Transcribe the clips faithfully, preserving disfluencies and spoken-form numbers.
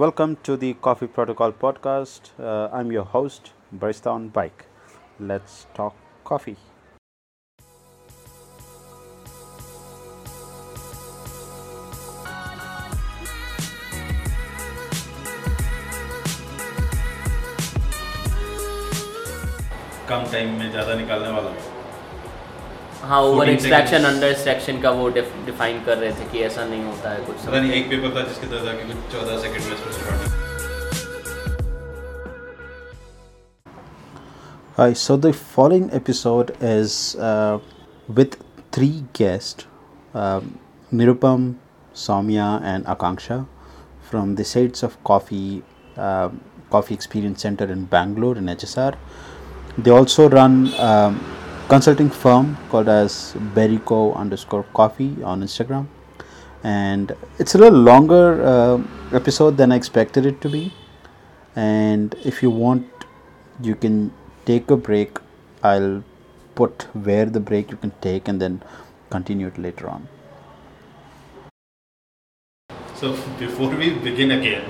Welcome to the Coffee Protocol podcast. Uh, I'm your host, Baristan Baik. Let's talk coffee. कम time में ज़्यादा निकालने वाला हूँ. हाँ, ओवर एक्सट्रैक्शन अंडर एक्सट्रैक्शन का वो डिफाइन कर रहे थे कि ऐसा नहीं होता है कुछ. पता नहीं, एक पेपर था जिसके तरह कि कुछ चौदह सेकंड में spot. Hi, so the following episode is with three guest, Nirupam, Saumya and Akanksha from the shades of coffee coffee experience centre in Bangalore in H S R. They also run a consulting firm called as Berico underscore coffee on Instagram. And it's a little longer uh, episode than I expected it to be. And if you want, you can take a break. I'll put where the break you can take and then continue it later on. So before we begin again,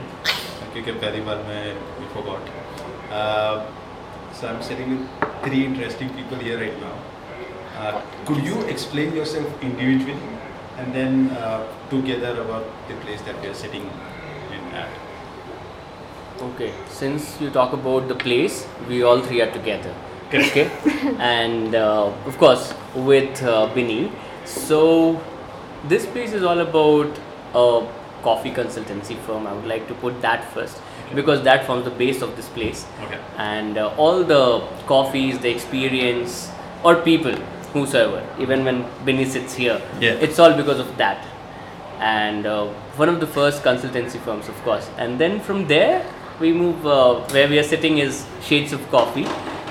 because I forgot. Uh, So I'm sitting with three interesting people here right now. Uh, could you explain yourself individually and then uh, together about the place that we are sitting in at? Okay, since you talk about the place, we all three are together. Correct. Okay. And uh, of course with uh, Bini. So this place is all about a coffee consultancy firm. I would like to put that first. Because that forms the base of this place. Okay. And uh, all the coffees, the experience, or people, whosoever, even when Bini sits here, yeah. It's all because of that. And uh, one of the first consultancy firms, of course. And then from there, we move, uh, where we are sitting is Shades of Coffee,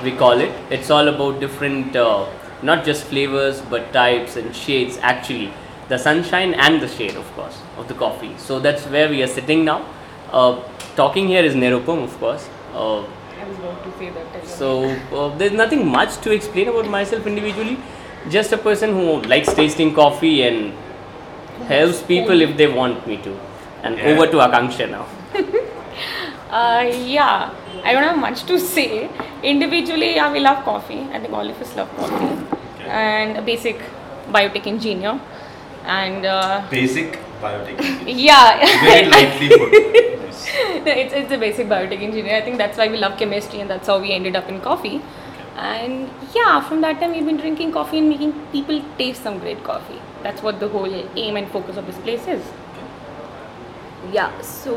we call it. It's all about different, uh, not just flavors, but types and shades, actually. The sunshine and the shade, of course, of the coffee. So that's where we are sitting now. Uh, Talking here is Nirupam, of course. Uh, I was about to say that. So, uh, there's nothing much to explain about myself individually. Just a person who likes tasting coffee and helps people if they want me to. And yeah. Over to Akanksha now. uh, yeah, I don't have much to say. Individually, yeah, we love coffee. I think all of us love coffee. Okay. And a basic biotech engineer. And uh, basic biotech engineer. Yeah. Very lightly put. It's it's a basic biotech engineer. I think that's why we love chemistry, and that's how we ended up in coffee. And yeah, from that time we've been drinking coffee and making people taste some great coffee. That's what the whole aim and focus of this place is. Yeah, so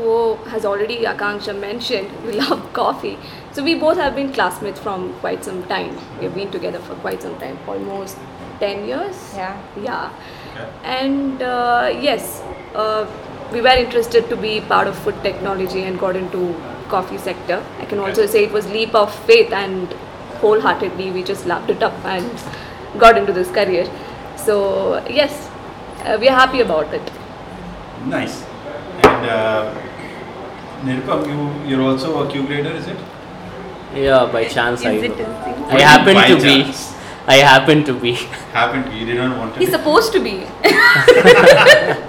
as already Akanksha mentioned, we love coffee. So we both have been classmates from quite some time. We've been together for quite some time, almost ten years. Yeah. Yeah. And uh, yes, uh, we were interested to be part of food technology and got into coffee sector. I can also say it was leap of faith and wholeheartedly we just lapped it up and got into this career. So yes, uh, we are happy about it. Nice. And uh, Nirupam, you, you're also a Q grader, is it? Yeah, by chance. Is I it I happen by to chance. be. I happen to be. Happen to be. You did not want to. He's be. supposed to be.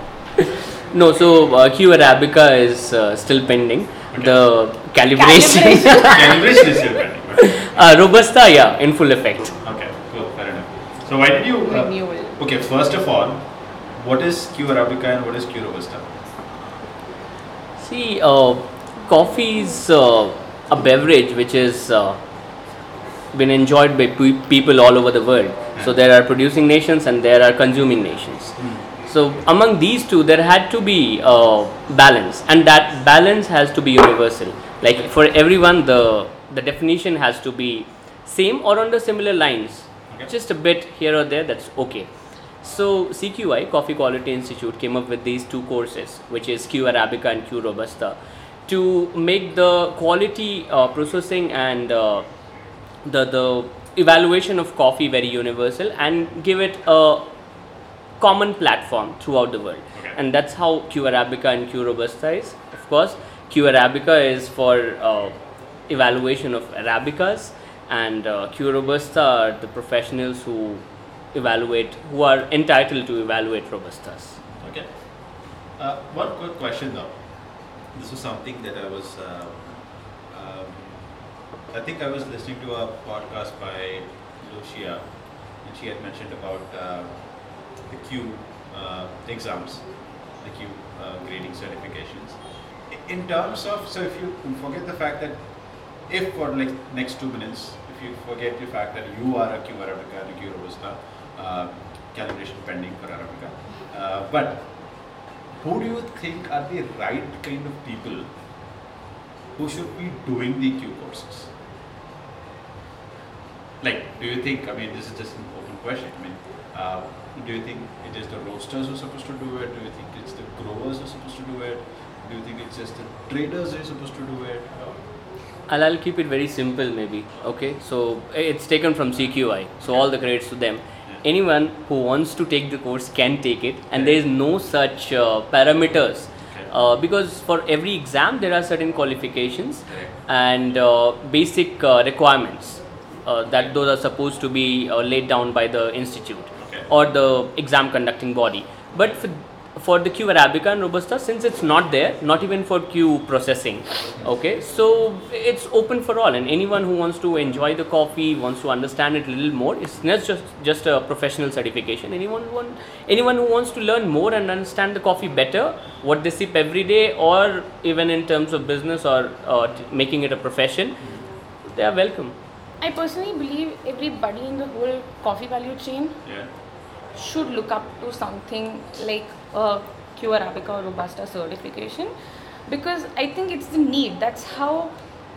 No, so uh, Q-Arabica is uh, still pending. Okay. The calibration. Calibration, calibration is still pending. Okay. Uh, Robusta, yeah, in full effect. Okay, cool, fair enough. So why did you... Uh, okay, first of all, what is Q-Arabica and what is Q-Robusta? See, uh, coffee is uh, a beverage which is... Uh, been enjoyed by pe- people all over the world. So there are producing nations and there are consuming nations. Mm. So among these two there had to be uh, balance, and that balance has to be universal. Like for everyone the the definition has to be same or on the similar lines. Okay. Just a bit here or there, that's okay. So C Q I, Coffee Quality Institute, came up with these two courses, which is Q-Arabica and Q-Robusta, to make the quality uh, processing and uh, the the evaluation of coffee very universal and give it a common platform throughout the world. Okay. And that's how Q-Arabica and Q-Robusta is. Of course, Q-Arabica is for uh, evaluation of Arabicas, and uh, Q-Robusta are the professionals who evaluate, who are entitled to evaluate Robustas. Okay. Uh, one quick question though. this was something that I was, uh, um, I think I was listening to a podcast by Lucia, and she had mentioned about uh, the Q uh, exams, the Q uh, grading certifications. In terms of, so if you forget the fact that, if for like next two minutes, if you forget the fact that you are a Q-Arabica and a Q-Robusta, uh, calibration pending for Arabica, uh, but who do you think are the right kind of people who should be doing the Q courses? Like, do you think, I mean, this is just an open question, I mean, uh, do you think it is the roasters who are supposed to do it? Do you think it's the growers who are supposed to do it? Do you think it's just the traders who are supposed to do it? Uh, I'll, I'll keep it very simple maybe, okay? So it's taken from C Q I, so all the credits to them. Anyone who wants to take the course can take it, and there is no such uh, parameters uh, because for every exam there are certain qualifications and uh, basic uh, requirements uh, that those are supposed to be uh, laid down by the institute or the exam conducting body. But for, for the Q-Arabica and Robusta, since it's not there, not even for Q processing, okay, so it's open for all, and anyone who wants to enjoy the coffee, wants to understand it a little more, it's not just, just a professional certification. Anyone, want, anyone who wants to learn more and understand the coffee better, what they sip every day, or even in terms of business or uh, t- making it a profession, they are welcome. I personally believe everybody in the whole coffee value chain yeah. should look up to something like a Q-Arabica or Robusta certification, because I think it's the need. That's how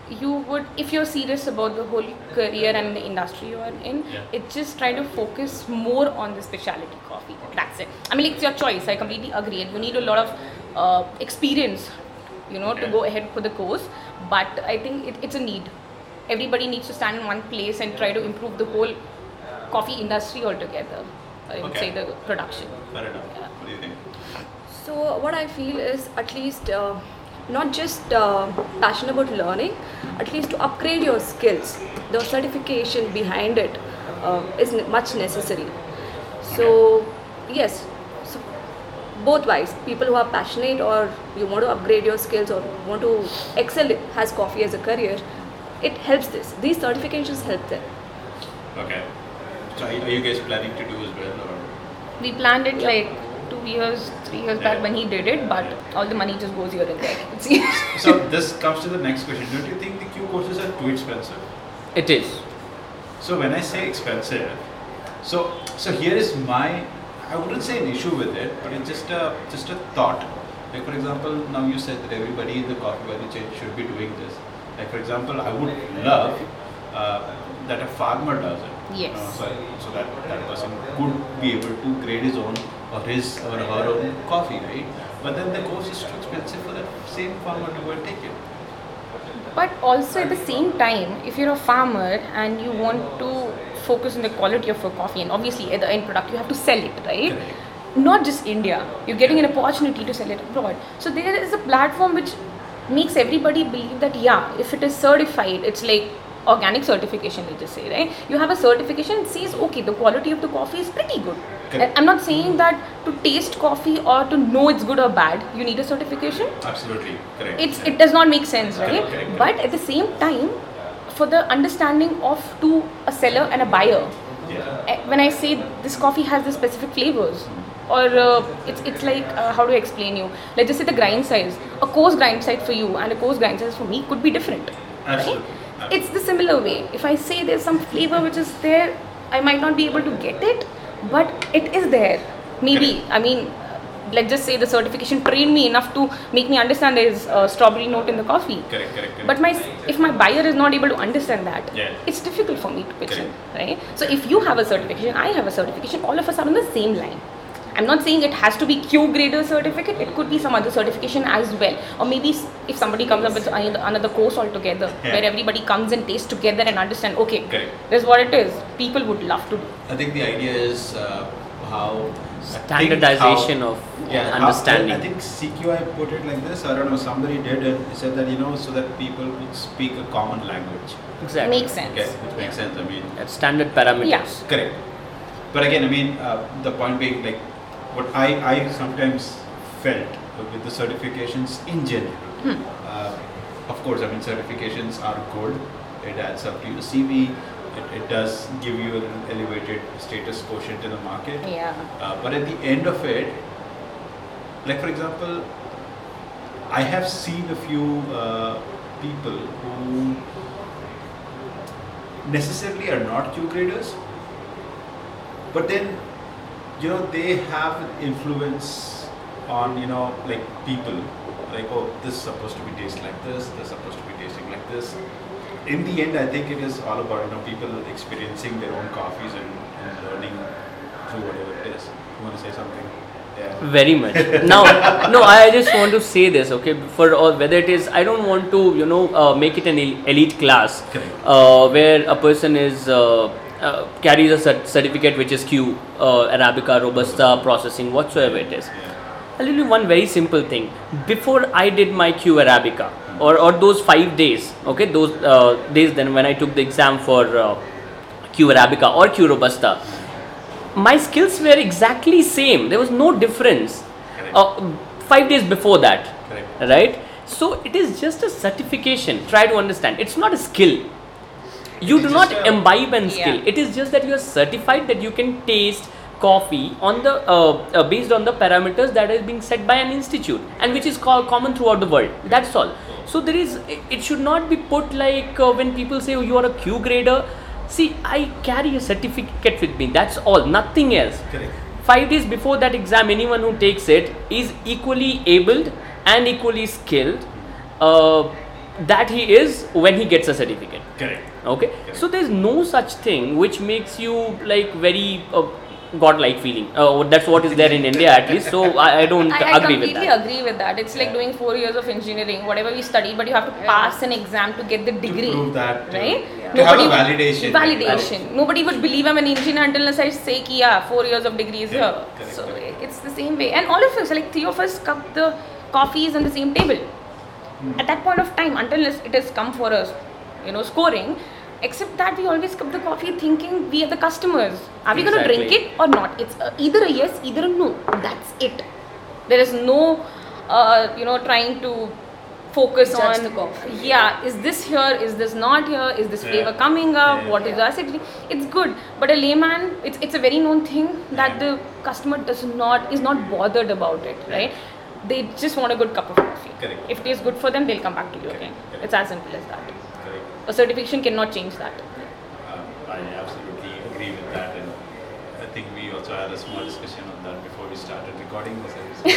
you would, if you're serious about the whole career and the industry you are in, yeah. it's just try to focus more on the specialty coffee. That's it. I mean, it's your choice. I completely agree. And you need a lot of uh, experience, you know, to go ahead for the course. But I think it, it's a need. Everybody needs to stand in one place and try to improve the whole coffee industry altogether. I would okay. say the production. Fair enough. Yeah. What do you think? So what I feel is at least uh, not just uh, passion about learning, at least to upgrade your skills, the certification behind it uh, is much necessary. So yes, so both wise, people who are passionate or you want to upgrade your skills or want to excel has coffee as a career, it helps this. These certifications help them. Okay. So are you guys planning to do as well? Or? We planned it yeah. like two years, three years yeah. back when he did it, but yeah. all the money just goes here and there. So this comes to the next question. Don't you think the Q courses are too expensive? It is. So when I say expensive, so so here is my, I wouldn't say an issue with it, but it's just a just a thought. Like for example, now you said that everybody in the coffee value chain should be doing this. Like for example, I would love uh, that a farmer does it. Yes. No, sorry. So that, that person could be able to grade his own or his or her own coffee, right? But then the course is too expensive for that same farmer to go and take it. But also at the same time, if you're a farmer and you want to focus on the quality of your coffee, and obviously at the end product you have to sell it, right? Correct. Not just India. You're getting an opportunity to sell it abroad. So there is a platform which makes everybody believe that yeah, if it is certified, it's like organic certification, let's just say, right? You have a certification, it says, okay, the quality of the coffee is pretty good. Okay. I'm not saying that to taste coffee or to know it's good or bad, you need a certification. Absolutely, correct. It's, it does not make sense, right? Correct. Correct. But at the same time, for the understanding of to a seller and a buyer, yeah. when I say this coffee has the specific flavors, or uh, it's it's like, uh, how do I explain you? Let's just say the grind size. A coarse grind size for you and a coarse grind size for me could be different. Absolutely. Right? It's the similar way. If I say there's some flavor which is there, I might not be able to get it, but it is there. Maybe, I mean, let's just say the certification trained me enough to make me understand there's a strawberry note in the coffee. Correct, correct, correct. But my, if my buyer is not able to understand that, yeah. it's difficult for me to pitch in, right? So if you have a certification, I have a certification, all of us are on the same line. I'm not saying it has to be Q-grader certificate, it could be some other certification as well. Or maybe if somebody comes up with another course altogether, yeah. where everybody comes and tastes together and understand, okay, okay, this is what it is, people would love to do. I think the idea is uh, how... standardization how, of yeah, understanding. How, I think C Q I put it like this, I don't know, somebody did it, he said that, you know, so that people would speak a common language. Exactly. Makes sense. Okay, which makes sense, I mean... That's standard parameters. Yeah. Correct. But again, I mean, uh, the point being like, what I, I sometimes felt with the certifications in general Hmm. Uh, of course, I mean, certifications are good. It adds up to your C V. It, it does give you an elevated status quotient in the market. Yeah. Uh, but at the end of it, like for example, I have seen a few uh, people who necessarily are not Q graders, but then, you know, they have an influence on, you know, like people, like, oh, this is supposed to be tasting like this, this is supposed to be tasting like this. In the end, I think it is all about, you know, people experiencing their own coffees and, and learning through whatever it is. You want to say something? Yeah. Very much. Now, no, I just want to say this, okay, for all, whether it is, I don't want to, you know, uh, make it an elite class uh, where a person is, uh, uh, carries a cert- certificate which is Q, uh, Arabica, Robusta, processing, whatsoever it is. Yeah. I'll tell you one very simple thing. Before I did my Q Arabica, or, or those five days, okay, those uh, days then when I took the exam for uh, Q Arabica or Q Robusta, my skills were exactly same. There was no difference uh, five days before that. Correct. Right? So it is just a certification. Try to understand. It's not a skill. You do not imbibe and skill. Yeah. It is just that you are certified that you can taste coffee on the uh, uh, based on the parameters that is being set by an institute and which is called common throughout the world. That's all. So there is. It should not be put like uh, when people say, oh, you are a Q grader. See, I carry a certificate with me, that's all, nothing else. Correct. Five days before that exam, anyone who takes it is equally abled and equally skilled uh, that he is when he gets a certificate. Correct. Okay. Correct. So there's no such thing which makes you like very uh, godlike feeling. Uh, that's what is there in India at least. So I, I don't I, I agree with that. I completely agree with that. It's like doing four years of engineering, whatever we study, but you have to pass an exam to get the degree. To prove that. Right? Yeah. To Nobody have a validation. Validation. Right. Nobody would believe I'm an engineer until I say ki yeah, four years of degree is here. Correct. Correct. So correct. It's the same way. And all of us, like three of us cup the coffees on the same table. Hmm. At that point of time, until it has come for us, you know, scoring, except that we always cup the coffee thinking we are the customers. Are we exactly. going to drink it or not? It's a, either a yes, either a no. That's it. There is no, uh, you know, trying to focus Judge on the coffee. Yeah, is this here? Is this not here? Is this yeah. flavor coming up? Yeah. What is the acidity? It's good, but a layman, it's it's a very known thing that yeah. the customer does not is not bothered about it, yeah. right? They just want a good cup of coffee. Correct. If it is good for them, they'll come back to you again. Okay. It's as simple as that. A certification cannot change that. Uh, I absolutely agree with that, and I think we also had a small discussion on that before we started recording this episode.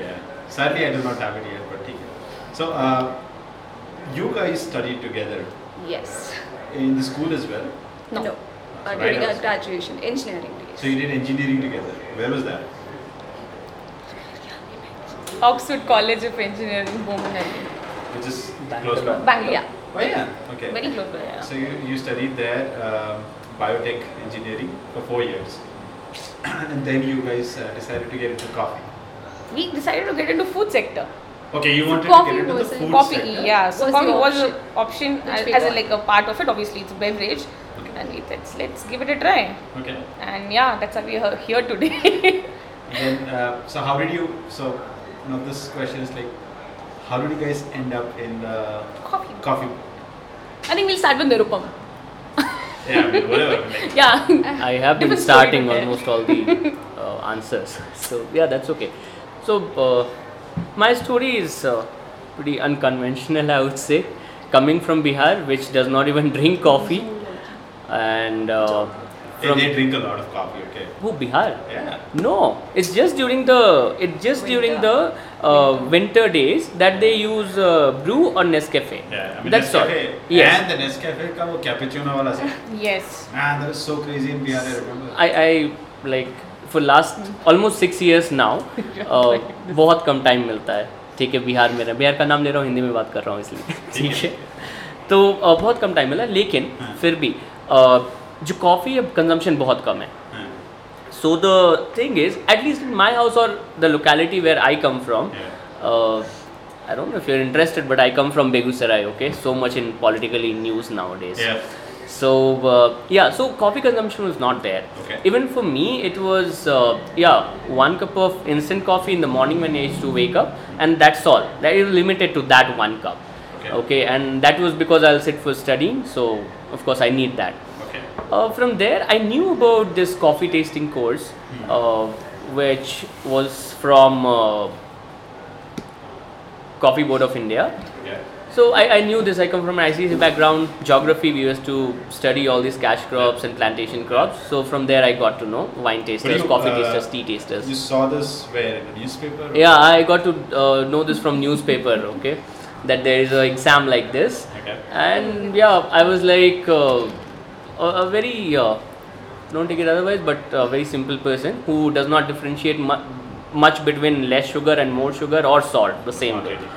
Yeah. Sadly, I do not have it yet, but okay. So, uh, you guys studied together. Yes. In the school as well? No. no. Uh, during our graduation, engineering degrees. So you did engineering together. Where was that? Oxford College of Engineering, Bombay. Which is close by. Bangalore. Yeah. Oh yeah, okay. Very close by, yeah. So you, you studied there, uh, biotech engineering for four years. And then you guys uh, decided to get into coffee. We decided to get into food sector. Okay, you wanted coffee to get into the food coffee, sector. Yeah, so was coffee was an option as, as a, like a part of it. Obviously, it's a beverage. Okay. And we said, let's give it a try. Okay. And yeah, that's how we are here today. And then, uh, so how did you, so you know, this question is like, how did you guys end up in the coffee? coffee? I think we'll start with Nirupam. Yeah, I mean, whatever. Like, yeah. I have been starting almost all the uh, answers. So yeah, that's okay. So uh, my story is uh, pretty unconventional, I would say. Coming from Bihar, which does not even drink coffee, and uh, from they, they drink a lot of coffee. Okay. Who Bihar? Yeah. No, it's just during the it's just winter. during the. Uh, winter days that they use uh, brew or Nescafe. Yeah, I mean, that's Nescafe. All. Yes. And the Nescafe ka wo cappuccino wala sa. Yes. Man, that is so crazy in Bihar, I remember. I, I like for last almost six years now. Uh, बहुत कम time मिलता है. ठीक है बिहार में रह बिहार का नाम ले रहा हूँ हिंदी में बात कर रहा हूँ इसलिए. ठीक है. तो uh, बहुत कम time मिला लेकिन फिर भी uh, जो coffee अब consumption बहुत कम है. So the thing is, at least in my house or the locality where I come from, yeah. uh, I don't know if you're interested, but I come from Begusarai, okay? So much in politically news nowadays. Yeah. So uh, yeah, so coffee consumption was not there. Okay. Even for me, it was uh, yeah one cup of instant coffee in the morning when I used to wake up, and that's all. That is limited to that one cup. Okay. Okay, and that was because I'll sit for studying, so of course I need that. Okay. Uh, from there, I knew about this coffee tasting course, hmm. uh, which was from uh, Coffee Board of India. Okay. So I, I knew this. I come from an I C C background, geography. We used to study all these cash crops and plantation crops. So from there I got to know wine tasters, you, coffee uh, tasters, tea tasters. You saw this where? In the newspaper? Yeah, I got to uh, know this from newspaper, okay, that there is an exam like this. Okay. And yeah, I was like uh, a, a very, uh, don't take it otherwise, but a very simple person who does not differentiate mu- much between less sugar and more sugar or salt, the same okay. way.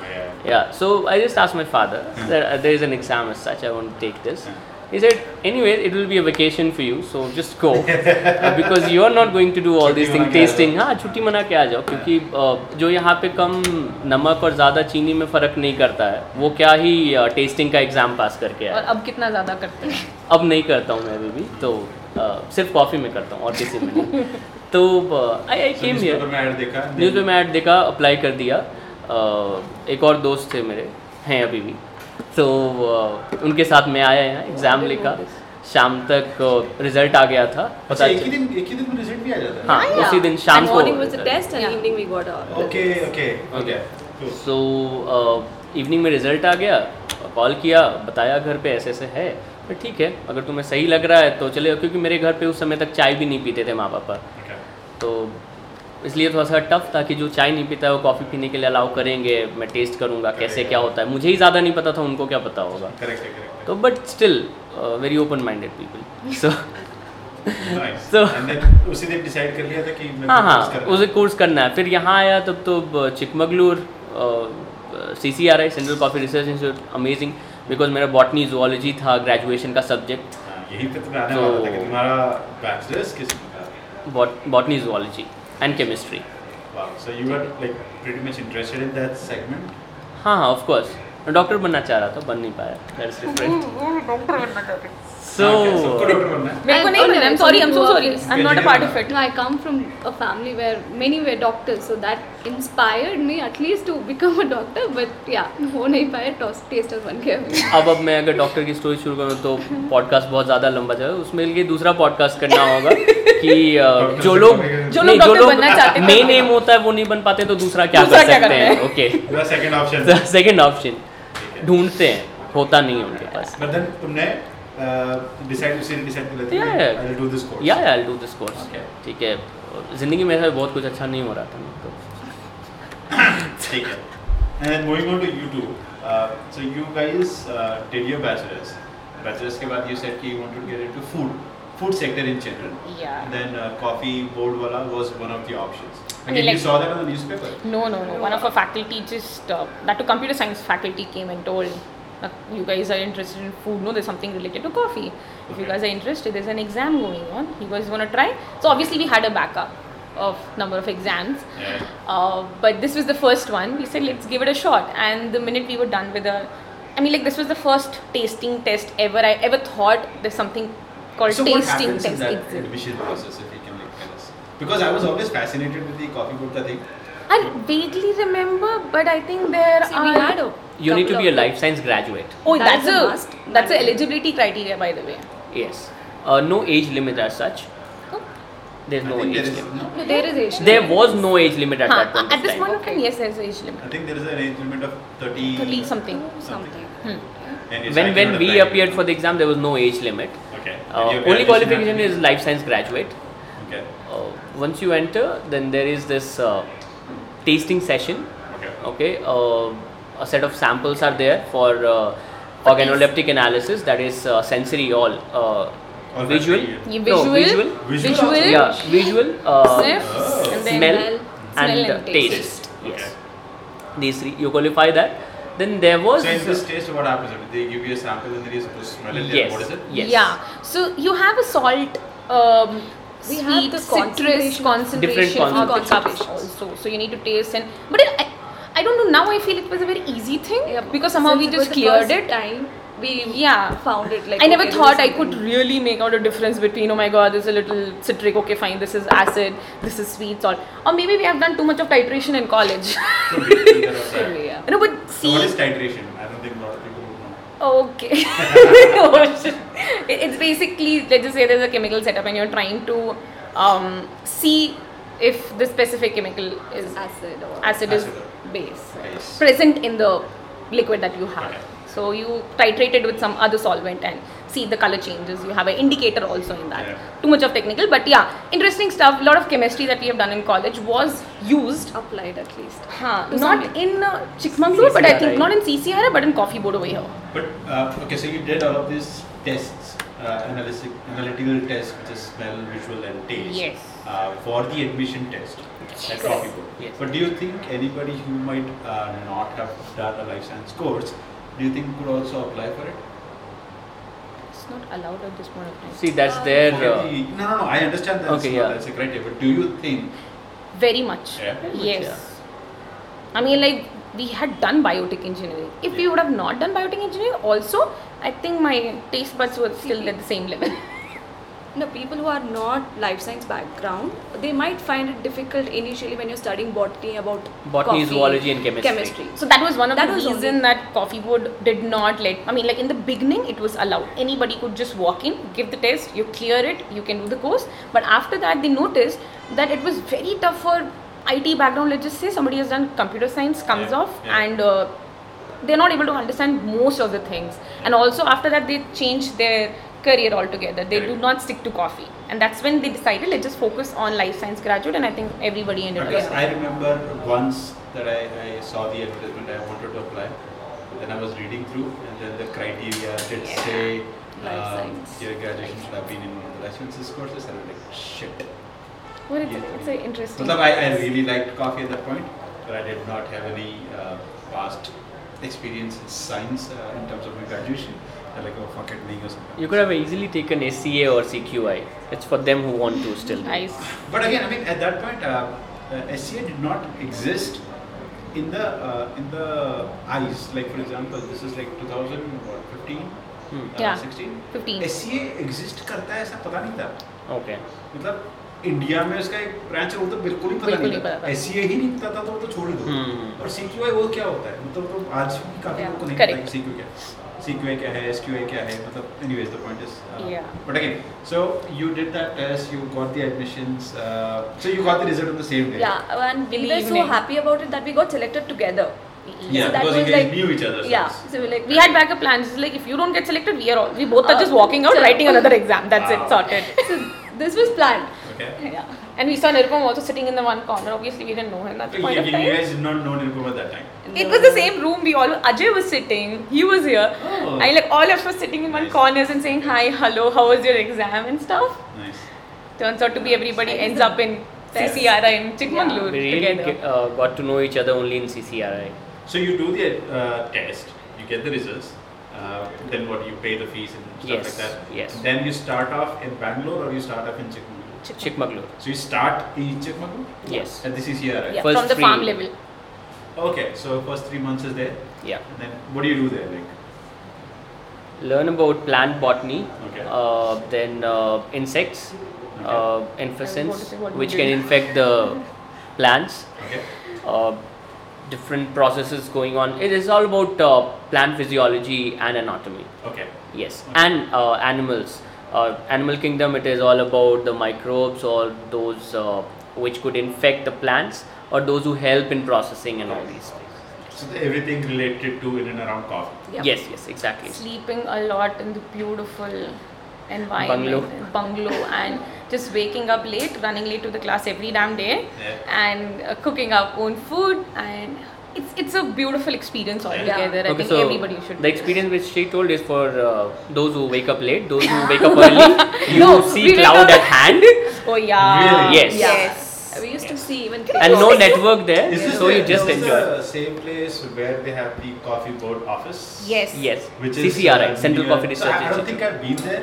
Yeah, so I just asked my father, hmm. that there is an exam as such, I want to take this. Hmm. He said, anyway, it will be a vacation for you, so just go. uh, because you are not going to do all these things, tasting. हाँ, छुट्टी मना के आ जाओ, क्योंकि जो यहाँ पे कम नमक और ज़्यादा चीनी में फ़र्क नहीं करता है, वो क्या ही टेस्टिंग का एग्ज़ाम पास करके आया। और अब कितना ज़्यादा करते हैं? अब नहीं करता हूँ मैं अभी भी, तो सिर्फ कॉफ़ी में करता हूँ और किसी में नहीं। तो आई केम हियर, न्यूज़पेपर में ऐड देखा, अप्लाई कर दिया। एक और दोस्त थे मेरे, हैं अभी भी, तो उनके साथ मैं आया यहाँ, एग्ज़ाम लिखा, शाम तक रिजल्ट आ गया था। अच्छा, एक ही दिन एक ही दिन में रिजल्ट भी आ जाता है? हाँ, उसी दिन शाम को। Morning was a test and evening we got our. Okay okay okay. So evening में रिजल्ट आ गया, कॉल किया, बताया घर पे ऐसे ऐसे है, तो ठीक है अगर तुम्हें सही लग रहा है तो चले, क्योंकि मेरे घर पे उस समय तक चाय भी नहीं पीते थे माँ पापा, तो इसलिए थोड़ा सा टफ था कि जो चाय नहीं पीता है वो कॉफ़ी पीने के लिए अलाउ करेंगे। मैं टेस्ट करूँगा कैसे क्या होता है, मुझे ही ज़्यादा नहीं पता था, उनको क्या पता होगा। Correct correct. तो but still very open minded people, so so उसी ने डिसाइड कर लिया था कि मैं हाँ हाँ उसे कोर्स करना है। फिर यहाँ आया तब तो Chikmagalur, C C R I central coffee research institute, amazing, because मेरा बॉटनी जूलॉजी था ग्रेजुएशन का सब्जेक्ट। यही तुम्हारा बैचलर्स किस botany zoology and chemistry. Wow, so you were like pretty much interested in that segment? हाँ हाँ, of course. मैं doctor बनना चाह रहा था, बन नहीं पाया. That's different. वो भी डॉक्टर बनना चाहते थे. So, सबको डॉक्टर बनना है. मेरे को नहीं बनना. I'm sorry, I'm so sorry. I'm not a part of it. No, I come from a family where many were doctors, so that inspired me at least to become a doctor. But yeah, हो नहीं पाया. Toast taster बन के अभी. अब अब मैं अगर डॉक्टर की स्टोरी शुरू करूँ तो पॉडकास्ट बहुत ज़्यादा लंबा जाएगा. उसमें लिए दूसरा पॉडकास्ट करना होगा. कि uh, जो लोग जो लोग मेन एम होता है वो नहीं बन पाते तो दूसरा क्या दूसरा कर क्या सकते हैं? ओके, दूसरा सेकंड ऑप्शन सेकंड ऑप्शन ढूंढते हैं, होता नहीं उनके पास। मतलब तुमने डिसाइड उसी ने डिसाइड कर लिया था I will do this course, या I will do this course. ठीक है, जिंदगी में ऐसा बहुत कुछ अच्छा नहीं हो रहा था, ठीक है। And moving on to YouTube, so you guys did your bachelors bachelors के बाद यू सेड कि you want to get into food food sector in general. Yeah. And then uh, coffee board wala was one of the options. And like, you saw that on the newspaper? No, no, no. One of our faculty just, uh, that to computer science faculty came and told, uh, you guys are interested in food, no, there's something related to coffee. If okay. you guys are interested, there's an exam going on. You guys want to try? So obviously we had a backup of number of exams. Yeah. Uh, but this was the first one. We said, let's give it a shot. And the minute we were done with the, I mean like this was the first tasting test ever. I ever thought there's something called so tasting test. So what happens in that admission process, if you can like tell us? Because I was always fascinated with the coffee board thing. I vaguely remember, but I think there See, are... Had a you need to be a life science graduate. Oh, that's, that's a, a must. That's an eligibility criteria, by the way. Yes. Uh, no age limit as such. There's no age there limit. No? No, there is age limit. There was no age limit at huh. that point. At this point of time, yes, there's an age limit. I think there is an age limit of thirty... thirty something. Something. something. Hmm. And when when we appeared for the exam, there was no age limit. Okay. Uh, only qualification is life science graduate. Okay. Uh, once you enter, then there is this uh, tasting session. Okay. Okay. Uh, a set of samples are there for uh, organoleptic analysis, that is uh, sensory all. Uh, all visual. Yeah, visual, no, visual. Visual. Visual. Yeah. Visual. Uh, Sniff. Oh. And then smell. Smell and, and taste. taste. Yes. Okay. These three. You qualify that. Then there was... So in this taste, what happens? They give you a sample and then you're supposed to smell it. Yes. What is it? Yes. Yeah. So you have a salt, um, we sweet, have the citrus, concentration, concentration, concentration of the cups also. So you need to taste and... But it, I, I don't know, now I feel it was a very easy thing. Yeah, because somehow we just cleared it. Time. we yeah. found it like I never okay, thought I could really make out a difference between, oh my god, there's a little citric, okay fine, this is acid, this is sweet, salt. Or maybe we have done too much of titration in college. yeah. No, but see, so what is titration? I don't think a lot of people know. Okay. It's basically, let's just say there's a chemical setup and you're trying to um, see if the specific chemical is acid or acid, acid is or base, base present in the liquid that you have. Okay. So you titrate it with some other solvent and see the color changes. You have an indicator also in that. Yeah. Too much of technical, but yeah, interesting stuff. A lot of chemistry that we have done in college was used, applied at least. Huh. Not in uh, Chikmagalur, but I think not in C C R, but in Coffee Board over here. But uh, okay, so you did all of these tests, uh, analytic, analytical tests, which is smell, visual, and taste. Yes. Uh, for the admission test at Coffee Board. Yes. But do you think anybody who might uh, not have done a life science course, do you think you could also apply for it? It's not allowed at this point of time. See, that's uh, their... Uh, the, no, no, no, I understand that okay, yeah. that's a criteria, but do you think... Very much. Yeah? Very much yes. Yeah. I mean, like, we had done biotech engineering. If yeah. we would have not done biotech engineering also, I think my taste buds were still at the same level. No, people who are not life science background, they might find it difficult initially when you're studying botany about botany, coffee, zoology and chemistry. chemistry. So that was one of that the reasons only... that Coffee Board did not let, I mean like in the beginning it was allowed. Anybody could just walk in, give the test, you clear it, you can do the course. But after that they noticed that it was very tough for I T background, let's just say somebody has done computer science, comes yeah, off yeah. and uh, they're not able to understand most of the things. And also after that they changed their career altogether. They Correct. do not stick to coffee, and that's when they decided let's just focus on life science graduate, and I think everybody ended up. Because I remember once that I, I saw the advertisement, I wanted to apply, then I was reading through and then the criteria did yeah. say um, your graduation should have been in one of the life sciences courses, and I was like shit. What is yes, it? It's an interesting. I, I really liked coffee at that point, but I did not have any uh, past experience in science uh, in terms of my graduation. Like a fucking league or something. You could have easily taken S C A or C Q I. It's for them who want to still. Nice. But again, I mean, at that point, uh, uh, S C A did not exist in the uh, in the eyes. Like for example, this is like twenty fifteen, hmm. uh, yeah, sixteen, fifteen. S C A exist करता है ऐसा पता नहीं था. Okay. मतलब India में इसका एक ब्रांच है वो तो बिल्कुल ही पता नहीं था. S C A ही नहीं पता था तो वो तो छोड़ दो. और C Q I वो क्या होता है? मतलब तो आज भी काफी लोगों को नहीं पता है C Q I क्या है. C Q A क्या है, S Q A क्या है, मतलब anyways the point is uh, yeah. But again, so you did that test, you got the admissions, uh, so you got the result on the same day. Yeah, and we were so happy about it that we got selected together. Yeah, so that because was we like, knew each other. Yeah, so, so we like we had backup plans. Like if you don't get selected, we are all, we both are just walking out, so writing another exam. That's wow. it, sorted. So this was planned. Okay. Yeah, and we saw Nirupam also sitting in the one corner. Obviously, we didn't know him at that point yeah, of time. You guys did not know Nirupam at that time. No. It was the same room. We all Ajay was sitting. He was here. Oh. I like all of us sitting in one nice. corners and saying hi, hello, how was your exam and stuff. Nice. Turns out to be everybody nice. ends up in C C R I in Chikmagalur yeah. We really together. Get, uh, got to know each other only in C C R I. So you do the uh, test, you get the results. Uh, then what you pay the fees and stuff yes. like that. Yes. Then you start off in Bangalore or you start off in Chikmagalur. Chikmagalur. So you start in Chikmagalur? Yes. At the C C R I? Yeah, first from the farm level. Okay, so first three months is there? Yeah. And then what do you do there? Like? Learn about plant botany, okay. uh, then uh, insects, okay. uh, infestants, which can infect the plants, okay. uh, different processes going on. It is all about uh, plant physiology and anatomy. Okay. Yes, okay. and uh, animals. Uh, animal kingdom, it is all about the microbes or those uh, which could infect the plants or those who help in processing and all these things. So everything related to in and around coffee. Yep. Yes, yes, exactly. Sleeping a lot in the beautiful environment, bungalow, bungalow and just waking up late, running late to the class every damn day yeah. and uh, cooking our own food and It's it's a beautiful experience altogether. Yeah. I okay, think so everybody should. The experience this. Which she told is for uh, those who wake up late, those who wake up early. You no, see cloud at hand. Oh yeah. Really? Yes. Yes. We used yes. to see even. And no network there, is this so the, you just enjoy. The same place where they have the Coffee Board office. Yes. Yes. Which is C C R I, Central Coffee Research Institute. I don't think I've been there,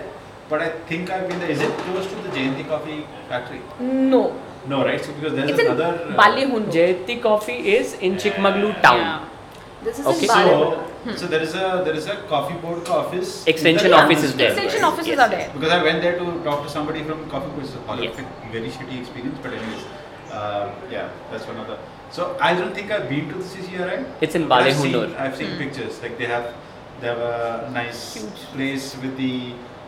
but I think I've been there. Is it close to the Jayanti coffee factory? No. No, right? So because there's it's another. Balehonnur. Jayanti coffee is in Chikmagalur yeah. town. Yeah. This is okay. in Balehonnur. So Hmm. So there is a there is a coffee board office. Extension office is there. Extension right? offices yes, are yes. there. Because I went there to talk to somebody from coffee board. It's a horrific, yes. very shitty experience. But anyways, uh, yeah, that's one of the. So I don't think I've been to the C C R I. It's in Balehonnur. I've seen, I've seen pictures. Like they have they have a nice Huge. place with the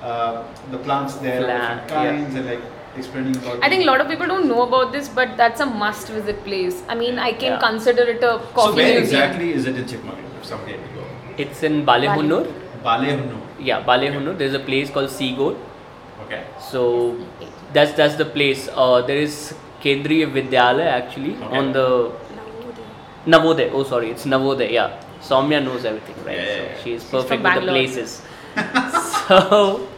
uh, the plants there, Plant, different kinds yeah. and like. Explaining about I think a lot of people don't know about this, but that's a must visit place. I mean, I can yeah. consider it a coffee So where museum. exactly is it in Chikmagalur, if somebody had to go? It's in Balehonnur. Balehonnur. Yeah, Balehonnur. Okay. There's a place called Seagold. Okay. So that's that's the place. Uh, there is Kendriya Vidyalaya actually okay. on the Navodaya. Navodaya. Oh, sorry, it's Navodaya. Yeah, Soumya knows everything, right? Yeah, yeah, yeah. So she is perfect with Bangalore. the places. So,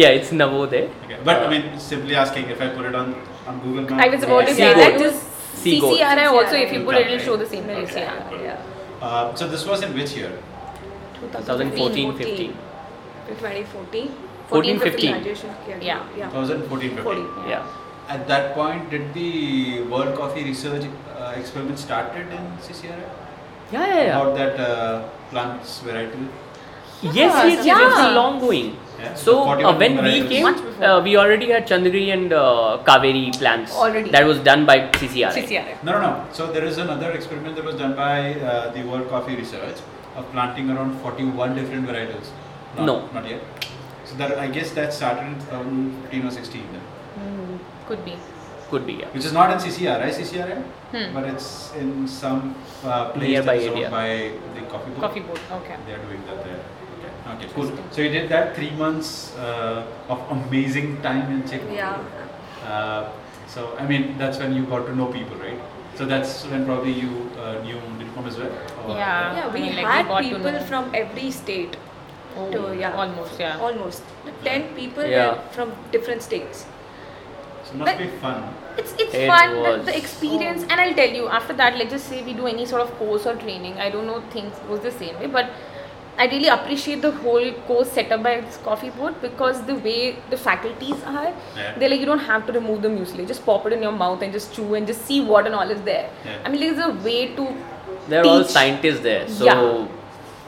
yeah, it's Navodaya. Okay. But uh, I mean, simply asking if I put it on, on Google Maps. I was about to say that just C C R I also, if you put it, it will show the same as okay. C C R I. Yeah. Uh, so this was in which year? twenty fourteen fifteen twenty fourteen fifteen Yeah. yeah. twenty fourteen fifteen Yeah. At that point, did the World Coffee Research uh, experiment started in C C R I? Yeah, yeah, yeah. About that uh, plants variety? Yes, yes, yeah. It was long going. Yeah. So uh, when we came, uh, we already had Chandri and uh, Kaveri plants. Already. That was done by C C R I. C C R I. No, no, no. So there is another experiment that was done by uh, the World Coffee Research of planting around forty-one different varietals. Not, no. Not yet. So that, I guess that started in twenty fifteen or sixteen then. Mm, could be. Could be, yeah. Which is not in C C R I, C C R I, hmm. but it's in some uh, place nearby that's owned by the coffee board. Coffee board, okay. They are doing that there. Okay, cool. So you did that three months uh, of amazing time in Chikmagalur. Yeah. Uh, so I mean, that's when you got to know people, right? So that's when probably you uh, knew Nirupam as well. Or, yeah. Yeah, we I mean, had like we people from every state. Oh. To, yeah. Almost. Yeah. Almost. Ten people yeah. from different states. So it must but be fun. It's it's it fun. Was. The experience, oh. and I'll tell you after that. Let's just say we do any sort of course or training. I don't know things goes the same way, but. I really appreciate the whole course set up by this coffee board because the way the faculties are, yeah. they're like, you don't have to remove the muesli, just pop it in your mouth and just chew and just see what and all is there. Yeah. I mean, there's a way to They're teach. all scientists there, so yeah.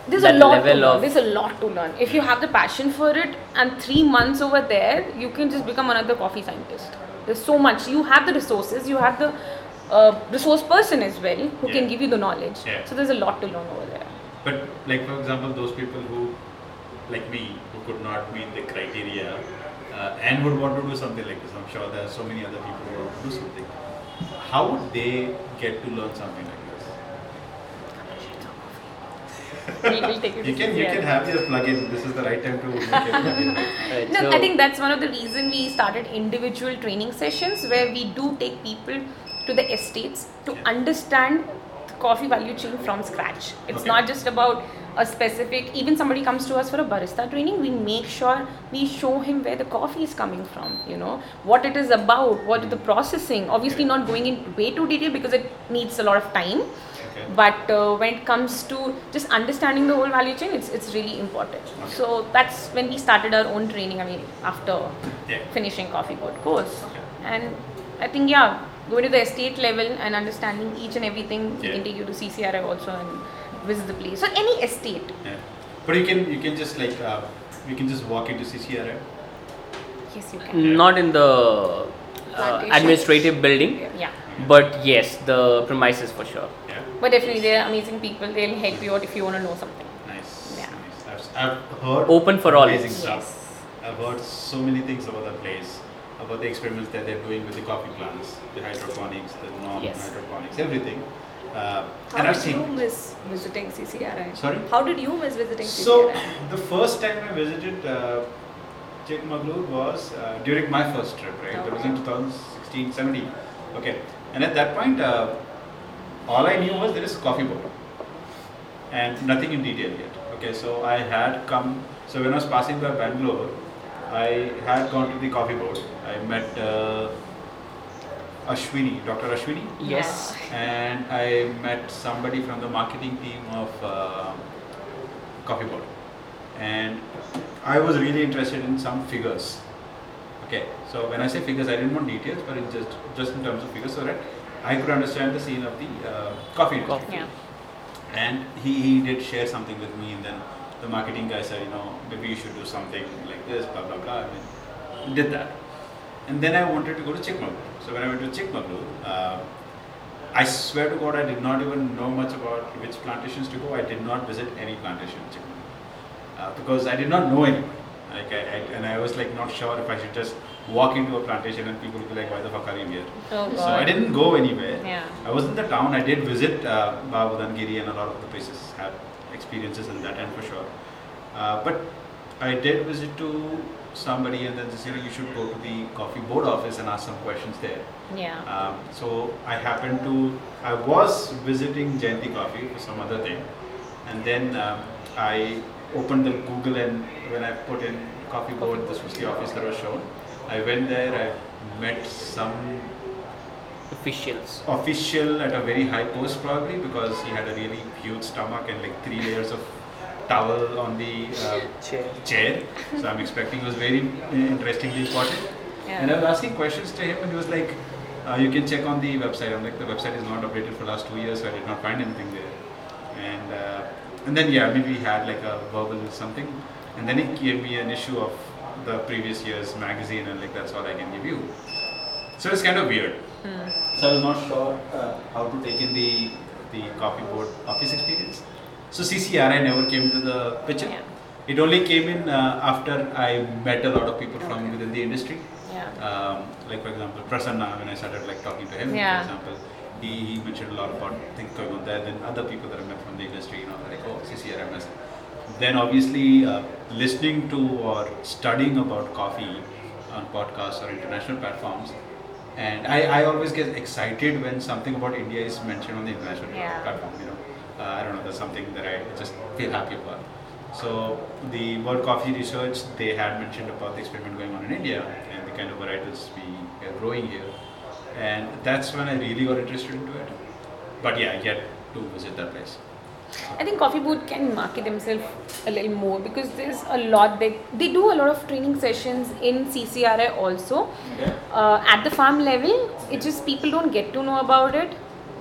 there's a lot to learn. There's a lot to learn. If you have the passion for it and three months over there, you can just become another coffee scientist. There's so much. You have the resources, you have the uh, resource person as well who yeah. can give you the knowledge. Yeah. So there's a lot to learn over there. But like for example, those people who, like me, who could not meet the criteria uh, and would want to do something like this, I'm sure there are so many other people who want to do something. How would they get to learn something like this? We'll take it you can you can have your plug-in. This is the right time to make your plug-in. Right, no, so. I think that's one of the reasons we started individual training sessions where we do take people to the estates to yeah. understand coffee value chain from scratch. It's okay. not just about a specific, even somebody comes to us for a barista training, we make sure we show him where the coffee is coming from, you know, what it is about, what the processing, obviously not going in way too detail because it needs a lot of time. Okay. But uh, when it comes to just understanding the whole value chain, it's it's really important. Okay. So that's when we started our own training, I mean, after yeah. finishing coffee board course. Okay. And I think, yeah, going to the estate level and understanding each and everything, yeah. we can take you to C C R I also and visit the place. So any estate. Yeah. But you can you can just like uh, you can just walk into C C R I. Yes, you can. Not in the uh, administrative building. Yeah. yeah. But yes, the premises for sure. Yeah. But definitely they are amazing people. They'll help you out if you want to know something. Nice. Yeah. Nice. I've, I've heard. Open for all. Amazing stuff. Yes. I've heard so many things about that place. About the experiments that they're doing with the coffee plants, the hydroponics, the non-hydroponics, yes. everything. Uh, How and did I've seen you miss visiting C C R I? Sorry? How did you miss visiting so, C C R I? So, the first time I visited uh, Chikmagalur was uh, during my first trip, right? Okay. That was in twenty sixteen seventeen. Okay. And at that point, uh, all I knew was there is coffee board. And nothing in detail yet. Okay, so I had come, so when I was passing by Bangalore, I had gone to the coffee board. I met uh, Ashwini, Doctor Ashwini. Yes. And I met somebody from the marketing team of uh, coffee board. And I was really interested in some figures. Okay. So when I say figures, I didn't want details, but it's just just in terms of figures, so that I could understand the scene of the uh, coffee industry. Yeah. and he, he did share something with me, and then the marketing guy said, you know, maybe you should do something like this, blah, blah, blah. I mean, did that. And then I wanted to go to Chikmagalur. So when I went to Chikmagalur, uh, I swear to God, I did not even know much about which plantations to go. I did not visit any plantation in Chikmagalur uh, because I did not know anyone. Like I, I, and I was like not sure if I should just walk into a plantation and people would be like, why the fuck are you here? Oh, so I didn't go anywhere. Yeah. I was in the town. I did visit uh, Babudangiri and a lot of the places have experiences in that end for sure. Uh, but I did visit to somebody and then just, you know, you should go to the coffee board office and ask some questions there. Yeah. Um, so I happened to, I was visiting Jayanti Coffee for some other thing. And then um, I opened the Google and when I put in coffee board, this was the office that was shown. I went there, I met some officials. Official at a very high post probably because he had a really huge stomach and like three layers of towel on the uh, chair. chair. So I'm expecting it was very interestingly important. Yeah. And I was asking questions to him and he was like, uh, you can check on the website. I'm like, the website is not updated for the last two years, so I did not find anything there. And uh, and then yeah, maybe we had like a verbal or something. And then he gave me an issue of the previous year's magazine and like, that's all I can give you. So it's kind of weird. Mm. So I was not sure uh, how to take in the, the coffee board office experience. So C C R I never came to the picture. Yeah. It only came in uh, after I met a lot of people okay. from within the industry. Yeah. Um, like for example, Prasanna, when I started like talking to him, yeah. for example, he, he mentioned a lot about things going on there. Then other people that I met from the industry, you know, like, oh, C C R I must. Then obviously uh, listening to or studying about coffee on podcasts or international platforms. And I, I always get excited when something about India is mentioned on the international yeah. platform, you know. Uh, I don't know, that's something that I just feel happy about. So the World Coffee Research, they had mentioned about the experiment going on in India and the kind of varieties we are growing here. And that's when I really got interested into it. But yeah, I get to visit that place. I think Coffee Board can market themselves a little more because there's a lot that they, they do a lot of training sessions in C C R I also. Okay. Uh, at the farm level, it's just people don't get to know about it,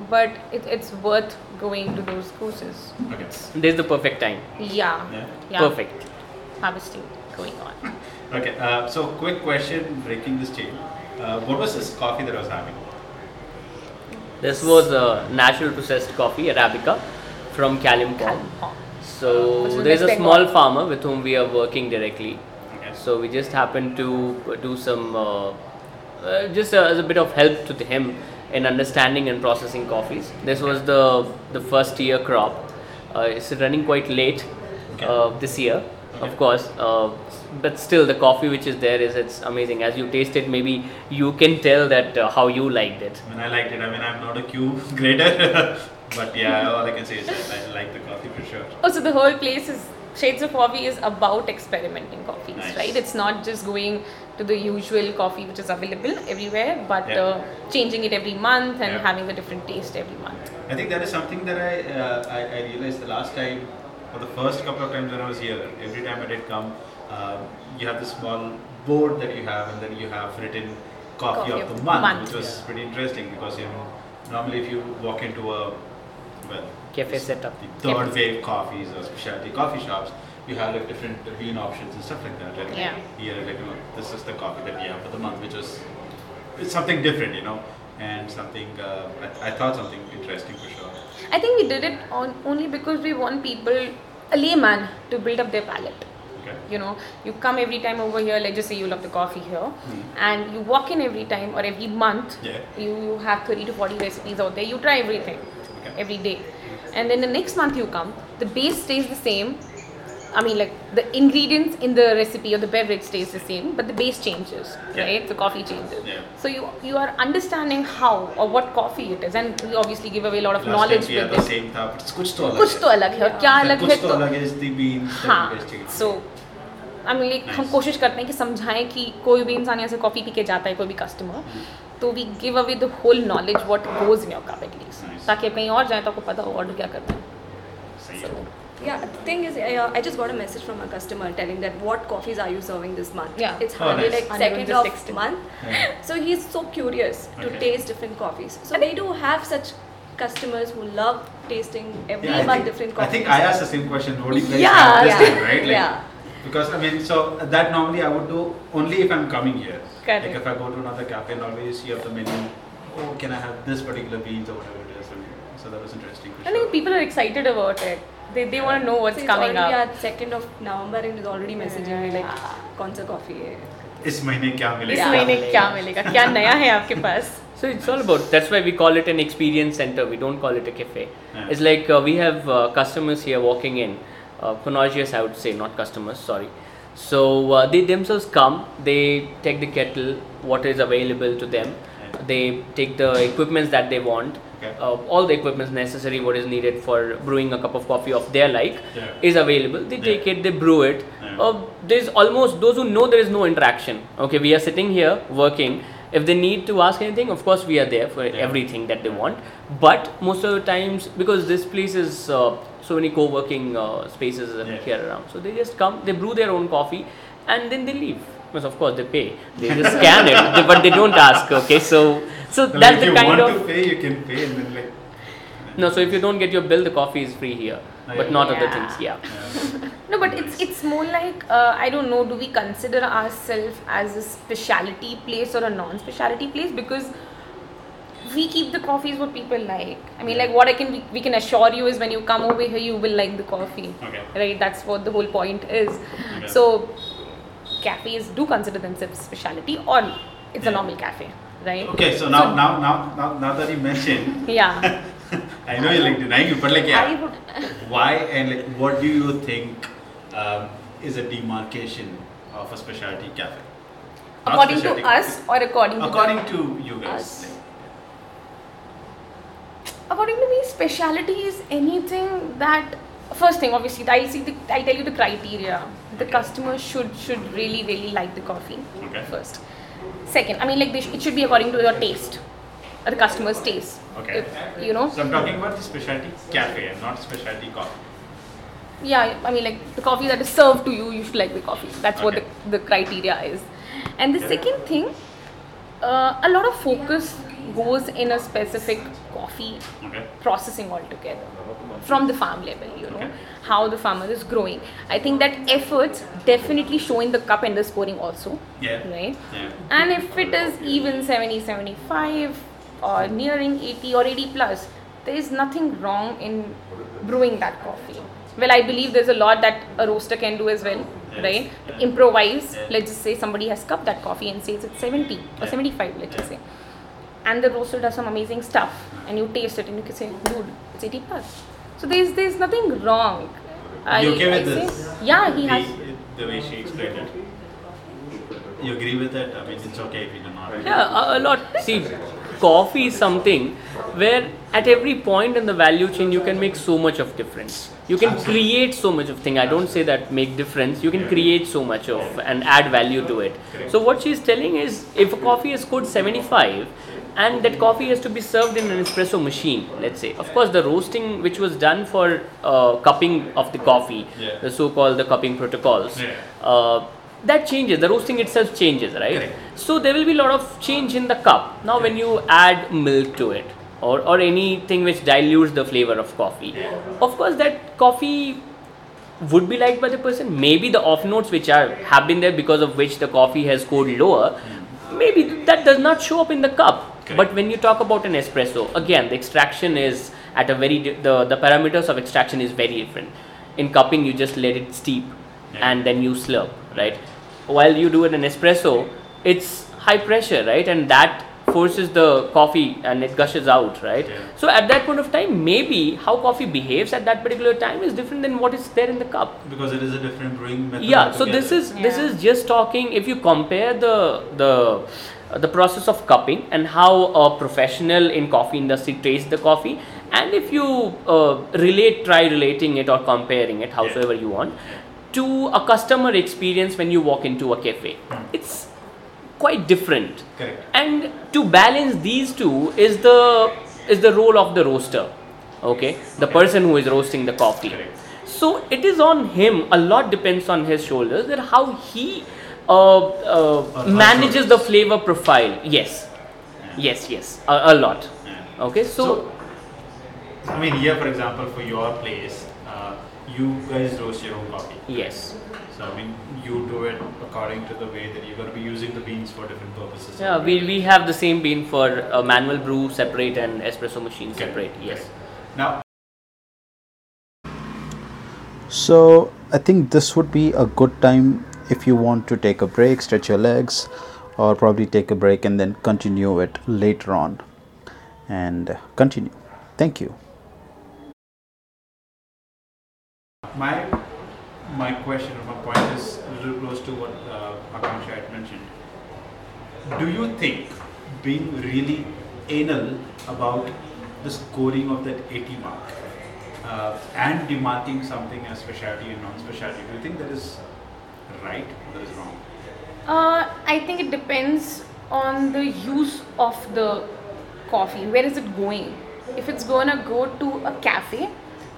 but it, it's worth going to those courses. Okay. There's the perfect time. Yeah. yeah. yeah. Perfect. Harvesting going on. Okay. Uh, so quick question, breaking this chain. Uh, what was this coffee that I was having? This was a natural processed coffee, Arabica. From Kalimpong. Kalimpong. So there's a small one? farmer with whom we are working directly. Okay. So we just happened to do some, uh, uh, just uh, as a bit of help to him in understanding and processing coffees. This was the the first year crop. Uh, it's running quite late okay. uh, this year, okay. of course. Uh, but still, the coffee which is there is it's amazing. As you taste it, maybe you can tell that uh, how you liked it. I mean, I liked it. I mean, I'm not a Q grader. But yeah, all I can say is that I like the coffee for sure. Oh, so the whole place is, Shades of Coffee is about experimenting coffees, nice. Right? It's not just going to the usual coffee which is available everywhere, but yeah. uh, changing it every month and yeah. having a different taste every month. I think that is something that I, uh, I, I realized the last time, or the first couple of times when I was here, every time I did come, um, you have this small board that you have and then you have written coffee, coffee of, of the month, month. Which was yeah. pretty interesting because you know, normally if you walk into a well, cafe setup. The third wave coffees or specialty coffee shops, you have like different bean options and stuff like that. Like yeah. here, like you know, this is the coffee that we have for the month, which is it's something different, you know, and something uh, I, I thought something interesting for sure. I think we did it on only because we want people, a layman, to build up their palate. Okay. You know, you come every time over here. Let's just say you love the coffee here, hmm. and you walk in every time or every month. Yeah. You, you have thirty to forty recipes out there. You try everything. Okay. Every day, and then the next month you come, the base stays the same. I mean, like the ingredients in the recipe or the beverage stays the same, but the base changes, yeah. right? The coffee changes. Yeah. So you you are understanding how or what coffee it is, and we obviously give away a lot of Last knowledge with it. The same tha, but it's kuch to alag. Kuch to alag hai. Kya alag hai? Kuch to alag is the beans. Haan. So, I mean, like हम कोशिश करते हैं कि समझाएं कि कोई भी इंसान यहाँ से coffee पी के जाता है कोई भी customer. So we give away the whole knowledge what goes in your cup at least. ताकि आप कहीं और जाएं तो आपको पता हो और क्या करना है. So yeah, the thing is, I, uh, I just got a message from a customer telling that what coffees are you serving this month? Yeah. It's hardly oh, nice. like second of sixth month. Yeah. So he's so curious to okay. taste different coffees. So I they do have such customers who love tasting every yeah, month think, different coffees. I think I asked the same question, what do you guys yeah, yeah. Thing, right? Like, yeah. Because I mean, so that normally I would do only if I'm coming here. Correct. Like if I go to another cafe and always you have the menu, oh, can I have this particular beans or whatever it is. So that was interesting. I sure. think people are excited about it. They they yeah. want to know what's so coming up. Yeah, second of November and is already messaging me like, "Kaun sa coffee hai?" इस महीने क्या मिलेगा? इस महीने क्या मिलेगा? क्या नया है आपके पास? So it's all about. That's why we call it an experience center. We don't call it a cafe. Yeah. It's like uh, we have uh, customers here walking in, uh, connoisseurs I would say, not customers. Sorry. So uh, they themselves come. They take the kettle, what is available to them. Yeah. They take the equipments that they want. Okay. Uh, all the equipment necessary, what is needed for brewing a cup of coffee of their like yeah. is available. They yeah. take it, they brew it. Yeah. Uh, there's almost, those who know there is no interaction. Okay, we are sitting here working. If they need to ask anything, of course we are there for yeah. everything that they want. But most of the times, because this place is uh, so many co-working uh, spaces yeah. here around. So they just come, they brew their own coffee and then they leave. Because of course they pay. They just scan it, they, but they don't ask. Okay, so... So well, that's the kind of. If you want to pay, you can pay, and then like. No, so if you don't get your bill, the coffee is free here, oh, but yeah. not yeah. other things. Yeah. yeah. No, but it's it's more like uh, I don't know. Do we consider ourselves as a specialty place or a non-specialty place? Because we keep the coffees what people like. I mean, like what I can we can assure you is when you come over here, you will like the coffee. Okay. Right. That's what the whole point is. Okay. So, cafes do consider themselves specialty, or it's yeah. a normal cafe. Right. Okay, so now, so now, now, now, now that you mentioned, yeah, I know you're like denying it, but like, yeah, why and like, what do you think um, is a demarcation of a specialty cafe? Not according specialty to cafe. Us or according to according to you guys? Us. Like. According to me, specialty is anything that first thing, obviously, I see the I tell you the criteria. The okay. customer should should really really like the coffee okay. first. Second, I mean, like, they sh- it should be according to your taste, or the customer's taste. Okay. If, you know. So I'm talking about the specialty cafe and not specialty coffee. Yeah, I mean, like, the coffee that is served to you, you should like the coffee. That's okay. what the, the criteria is. And the yeah. second thing, uh, a lot of focus goes in a specific coffee okay. processing altogether, from the farm level, you know, okay. how the farmer is growing. I think that efforts definitely show in the cup and the scoring also, yeah. right? Yeah. And if it is even seventy, seventy-five or nearing eighty or eighty plus, there is nothing wrong in brewing that coffee. Well, I believe there's a lot that a roaster can do as well, yes. right? Yeah. Improvise, yeah. let's just say somebody has cupped that coffee and says it's seventy yeah. or seventy-five, let's just yeah. say. And the roaster does some amazing stuff and you taste it and you can say, dude, it's eighty plus. So there's there's nothing wrong. I, you okay I with this? Say, yeah, he the, has. The way she explained it. You agree with that? I mean, it's okay if you do not. Yeah, a lot. See, coffee is something where at every point in the value chain you can make so much of difference. You can Absolutely. create so much of thing. I don't say that make difference. You can create so much of and add value to it. So what she's telling is, if a coffee is scored seventy-five, and that coffee has to be served in an espresso machine, let's say. Of course, the roasting which was done for uh, cupping of the coffee, yeah. the so-called the cupping protocols, yeah. uh, that changes. The roasting itself changes, right? Correct. So there will be a lot of change in the cup. Now, when you add milk to it or, or anything which dilutes the flavor of coffee, yeah. of course, that coffee would be liked by the person. Maybe the off notes which are have been there because of which the coffee has scored lower, mm. maybe that does not show up in the cup. But when you talk about an espresso, again, the extraction is at a very, di- the, the parameters of extraction is very different. In cupping, you just let it steep yeah. and then you slurp, right? While you do it in espresso, it's high pressure, right? And that forces the coffee and it gushes out, right? Yeah. So at that point of time, maybe how coffee behaves at that particular time is different than what is there in the cup. Because it is a different brewing method. Yeah, so together. this is yeah. this is just talking, if you compare the the... the process of cupping and how a professional in coffee industry tastes the coffee, and if you uh, relate, try relating it or comparing it, however yeah. you want, to a customer experience when you walk into a cafe, it's quite different. Correct. And to balance these two is the is the role of the roaster, okay, the person who is roasting the coffee. Correct. So it is on him. A lot depends on his shoulders that how he. Uh, uh, manages the flavor profile. Yes, yeah. yes, yes. A, a lot. Yeah. Okay, so, so I mean, here for example, for your place, uh, you guys roast your own coffee. Yes. So I mean, you do it according to the way that you're going to be using the beans for different purposes. Yeah, we we have the same bean for uh, manual brew separate and espresso machine separate. Okay. Yes. Okay. Now. So I think this would be a good time if you want to take a break, stretch your legs, or probably take a break and then continue it later on. And continue. Thank you. My my question or my point is a little close to what uh, Akanksha had mentioned. Do you think being really anal about the scoring of that eighty mark uh, and demarking something as specialty and non-specialty, do you think that is right or that is wrong? Uh, I think it depends on the use of the coffee. Where is it going? If it's going to go to a cafe,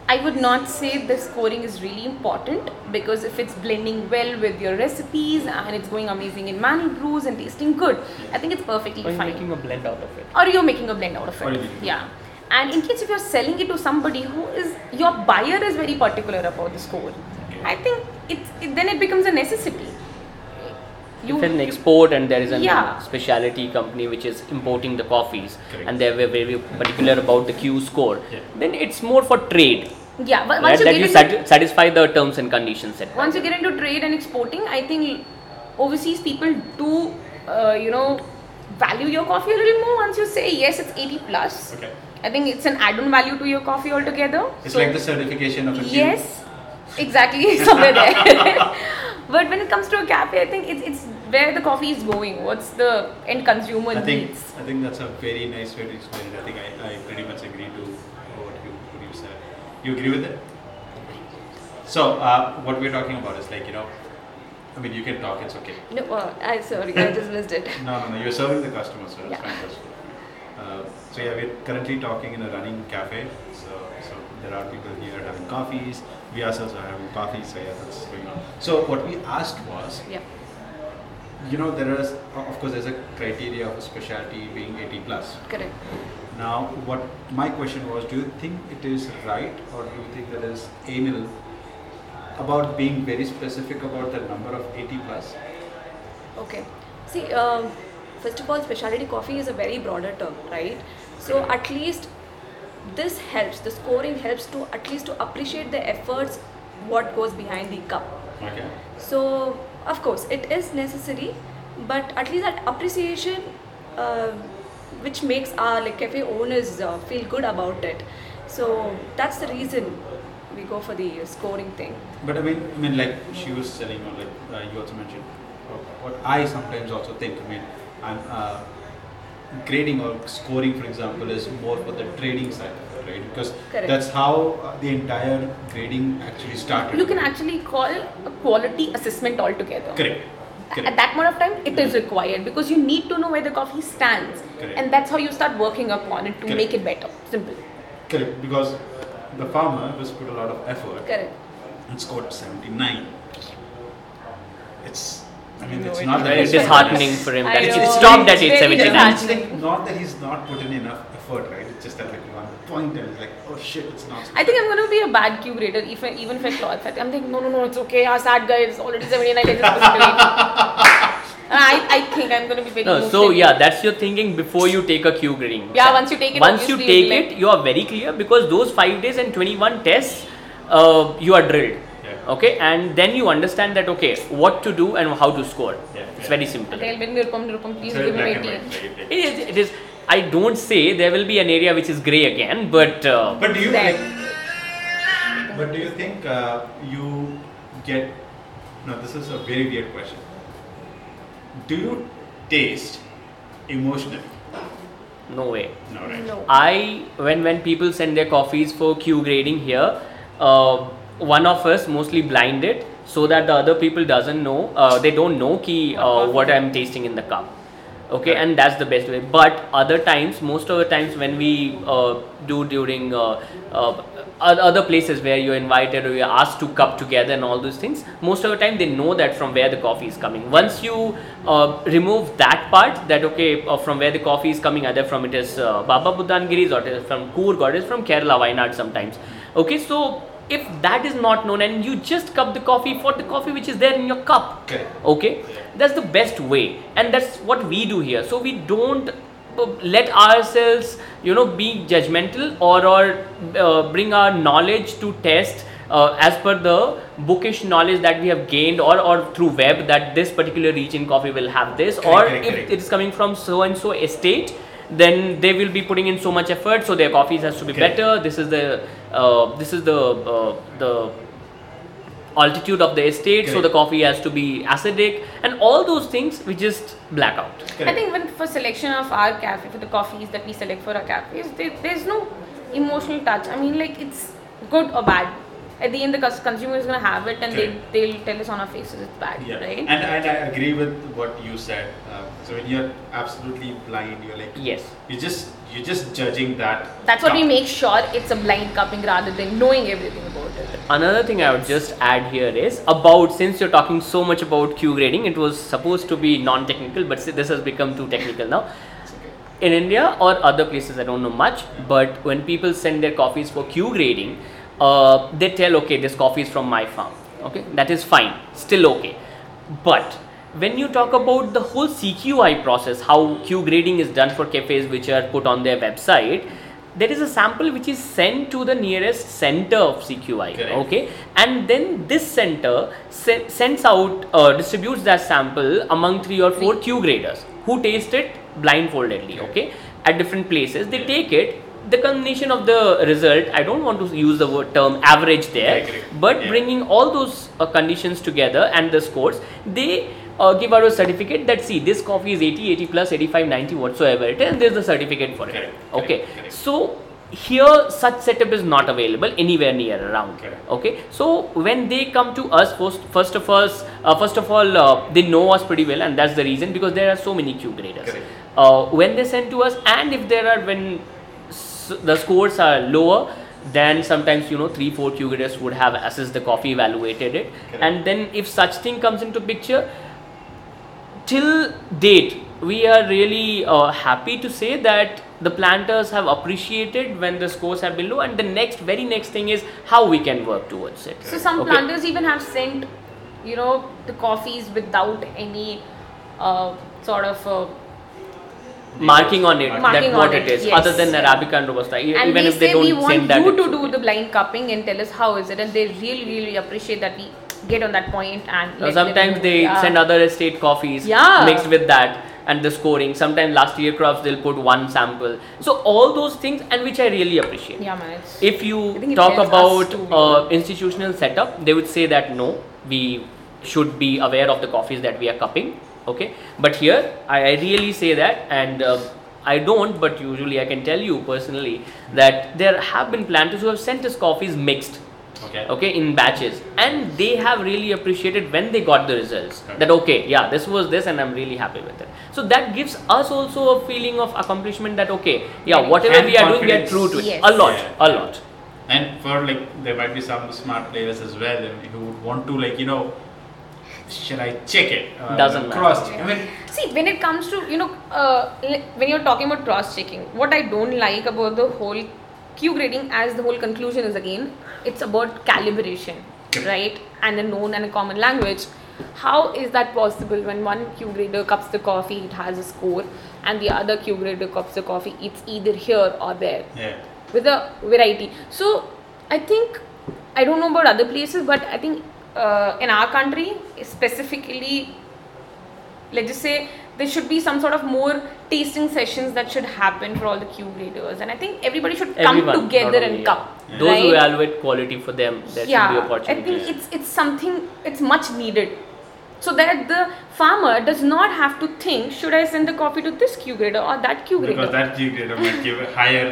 I would not say the scoring is really important, because if it's blending well with your recipes and it's going amazing in manual brews and tasting good, I think it's perfectly fine. Or you're making a blend out of it. Or you're making a blend out of it. Yeah. And in case if you're selling it to somebody who is, your buyer is very particular about the score, I think it's, it then it becomes a necessity. You, if an export and there is a yeah. specialty company which is importing the coffees, correct, and they were very particular about the Q score, yeah, then it's more for trade. Yeah, but once right, you, get you into, satisfy the terms and conditions. Set once you get into trade and exporting, I think overseas people do, uh, you know, value your coffee a little more once you say yes, it's eighty plus. Okay. I think it's an add-on value to your coffee altogether. It's so like the certification of a Q. Yes, exactly, somewhere there. But when it comes to a cafe, I think it's it's where the coffee is going. What's the end consumer I think, needs? I think that's a very nice way to explain it. I think I, I pretty much agree to what you, what you said. You agree with it? So uh, what we're talking about is like, you know, I mean, you can talk, it's okay. No, uh, I sorry, I just missed it. No, no, no, you're serving the customer, so that's yeah. fantastic. Uh, so yeah, we're currently talking in a running cafe. So, so there are people here having coffees. We ourselves are having coffee, so yeah, that's going on. So what we asked was, yeah, you know, there is, of course, there's a criteria of a specialty being eighty plus. Correct. Now, what my question was, do you think it is right, or do you think that is anal about being very specific about the number of eighty plus? Okay. See, um, first of all, specialty coffee is a very broader term, right? So at least this helps, the scoring helps to at least to appreciate the efforts what goes behind the cup. Okay. So of course it is necessary, but at least that appreciation uh, which makes our like cafe owners uh, feel good about it. So that's the reason we go for the uh, scoring thing. But I mean, I mean like she was telling, or like uh, you also mentioned, what I sometimes also think. I mean, I'm. Uh, Grading or scoring, for example, is more for the trading side of it, right? Because correct, that's how uh, the entire grading actually started. You can actually call a quality assessment altogether. Correct. Correct. At that point of time, it mm-hmm. is required, because you need to know where the coffee stands. Correct. And that's how you start working upon it to correct, make it better. Simple. Correct. Because the farmer has put a lot of effort. Correct. And scored seventy-nine. It's... I mean, no, it's not that it's disheartening for him that it stopped at eight seventy-nine. It's like not that he's not put in enough effort, right? It's just that like one point and it's like, oh shit, it's not. I think I'm going to be a bad Q grader if I, even if I cloth that. I'm like, no, no, no, it's okay. Our sad guy is already seventy-nine. I just I, I think I'm going to be very no, so yeah, that's your thinking before you take a Q grading. Yeah, once you take it. Once you take you it, you are very clear, because those five days and twenty-one tests, uh, you are drilled. Okay, and then you understand that, okay, what to do and how to score. Yeah, it's yeah. very simple. They'll bring Nirupam, Nirupam, please give him eighty. It is, it is, I don't say there will be an area which is grey again, but... Uh, but, do you like, but do you think uh, you get... No, this is a very weird question. Do you taste emotionally? No way. No, right? No. I, when, when people send their coffees for Q grading here, uh, one of us mostly blinded so that the other people doesn't know, uh, they don't know ki, uh, what I'm tasting in the cup. Okay, and that's the best way. But other times, most of the times when we uh, do during uh, uh, other places where you're invited or you're asked to cup together and all those things, most of the time they know that from where the coffee is coming. Once you uh, remove that part, that okay, uh, from where the coffee is coming, either from it is uh, Baba Budangiri's or it is from Kurg or it is from Kerala, Wainad sometimes. Okay, so if that is not known and you just cup the coffee for the coffee which is there in your cup, okay, okay? That's the best way, and that's what we do here. So we don't let ourselves, you know, be judgmental or, or uh, bring our knowledge to test uh, as per the bookish knowledge that we have gained or, or through web, that this particular region coffee will have this, correct, or correct, if correct. It's coming from so and so estate, then they will be putting in so much effort, so their coffees has to be okay. better. This is the uh, this is the uh, the altitude of the estate, correct. So the coffee has to be acidic, and all those things we just black out. Correct. I think even for selection of our cafe, for the coffees that we select for our cafes, they, there's no emotional touch. I mean, like, it's good or bad. At the end, the consumer is going to have it, and okay. they, they'll tell us on our faces it's bad, yeah. right? And, and I agree with what you said. Um, so when you're absolutely blind, you're like, yes, you just you're just judging that. That's cup. What we make sure it's a blind cupping rather than knowing everything about it. Another thing I would just add here is about, since you're talking so much about Q grading, it was supposed to be non-technical, but this has become too technical now. In India or other places, I don't know much, but when people send their coffees for Q grading, Uh, they tell, okay, this coffee is from my farm, okay, that is fine, still okay. But when you talk about the whole C Q I process, how Q grading is done for cafes which are put on their website, there is a sample which is sent to the nearest center of C Q I, correct. Okay, and then this center se- sends out, uh, distributes that sample among three or four Q graders who taste it blindfoldedly, okay, at different places, they take it. The combination of the result, I don't want to use the word term average there, but yeah. bringing all those uh, conditions together and the scores, they uh, give out a certificate that, see, this coffee is eighty, eighty plus, eighty-five, ninety, whatsoever it is, and there's the certificate for correct. It. Okay, correct. Correct. So here such setup is not available anywhere near around. Correct. Okay, so when they come to us, first, first of all, uh, first of all, uh, they know us pretty well, and that's the reason, because there are so many Q graders. Uh, when they send to us, and if there are when the scores are lower, then sometimes, you know, three, four Q graders would have assessed the coffee, evaluated it, correct. And then if such thing comes into picture, till date we are really uh, happy to say that the planters have appreciated when the scores have been low, and the next very next thing is how we can work towards it. So some okay. planters even have sent, you know, the coffees without any uh, sort of uh, marking on it, marking that what it, it is, yes. other than Arabica and Robusta, e- and even if they don't send that. And we say we want you to do the blind cupping and tell us how is it, and they really, really appreciate that we get on that point. And so sometimes they yeah. send other estate coffees yeah. mixed with that and the scoring. Sometimes last year crops they'll put one sample. So all those things, and which I really appreciate. Yeah, man, if you talk about uh, institutional setup, they would say that no, we should be aware of the coffees that we are cupping. Okay, but here I, I really say that, and uh, I don't, but usually I can tell you personally that there have been planters who have sent us coffees mixed, okay, okay, in batches, and they have really appreciated when they got the results, okay. that okay, yeah, this was this, and I'm really happy with it. So that gives us also a feeling of accomplishment that okay, yeah, whatever and we are doing, we are true to it, yes. a lot, yeah. a lot. And for like, there might be some smart players as well who would want to, like, you know, should I check it? Uh, Doesn't matter. Cross check. I mean, see, when it comes to, you know, uh, li- when you're talking about cross checking, what I don't like about the whole Q grading, as the whole conclusion is again, it's about calibration, right? And a known and a common language. How is that possible when one Q grader cups the coffee, it has a score, and the other Q grader cups the coffee, it's either here or there, yeah. with a variety. So I think, I don't know about other places, but I think Uh, in our country specifically, let's just say there should be some sort of more tasting sessions that should happen for all the Q graders, and I think everybody should Everyone, come together and yeah. cup. Yeah. Those right? who evaluate quality, for them there yeah, should be opportunity. I think it's it's something, it's much needed, so that the farmer does not have to think, should I send the coffee to this Q grader or that Q grader? Because that Q grader might give higher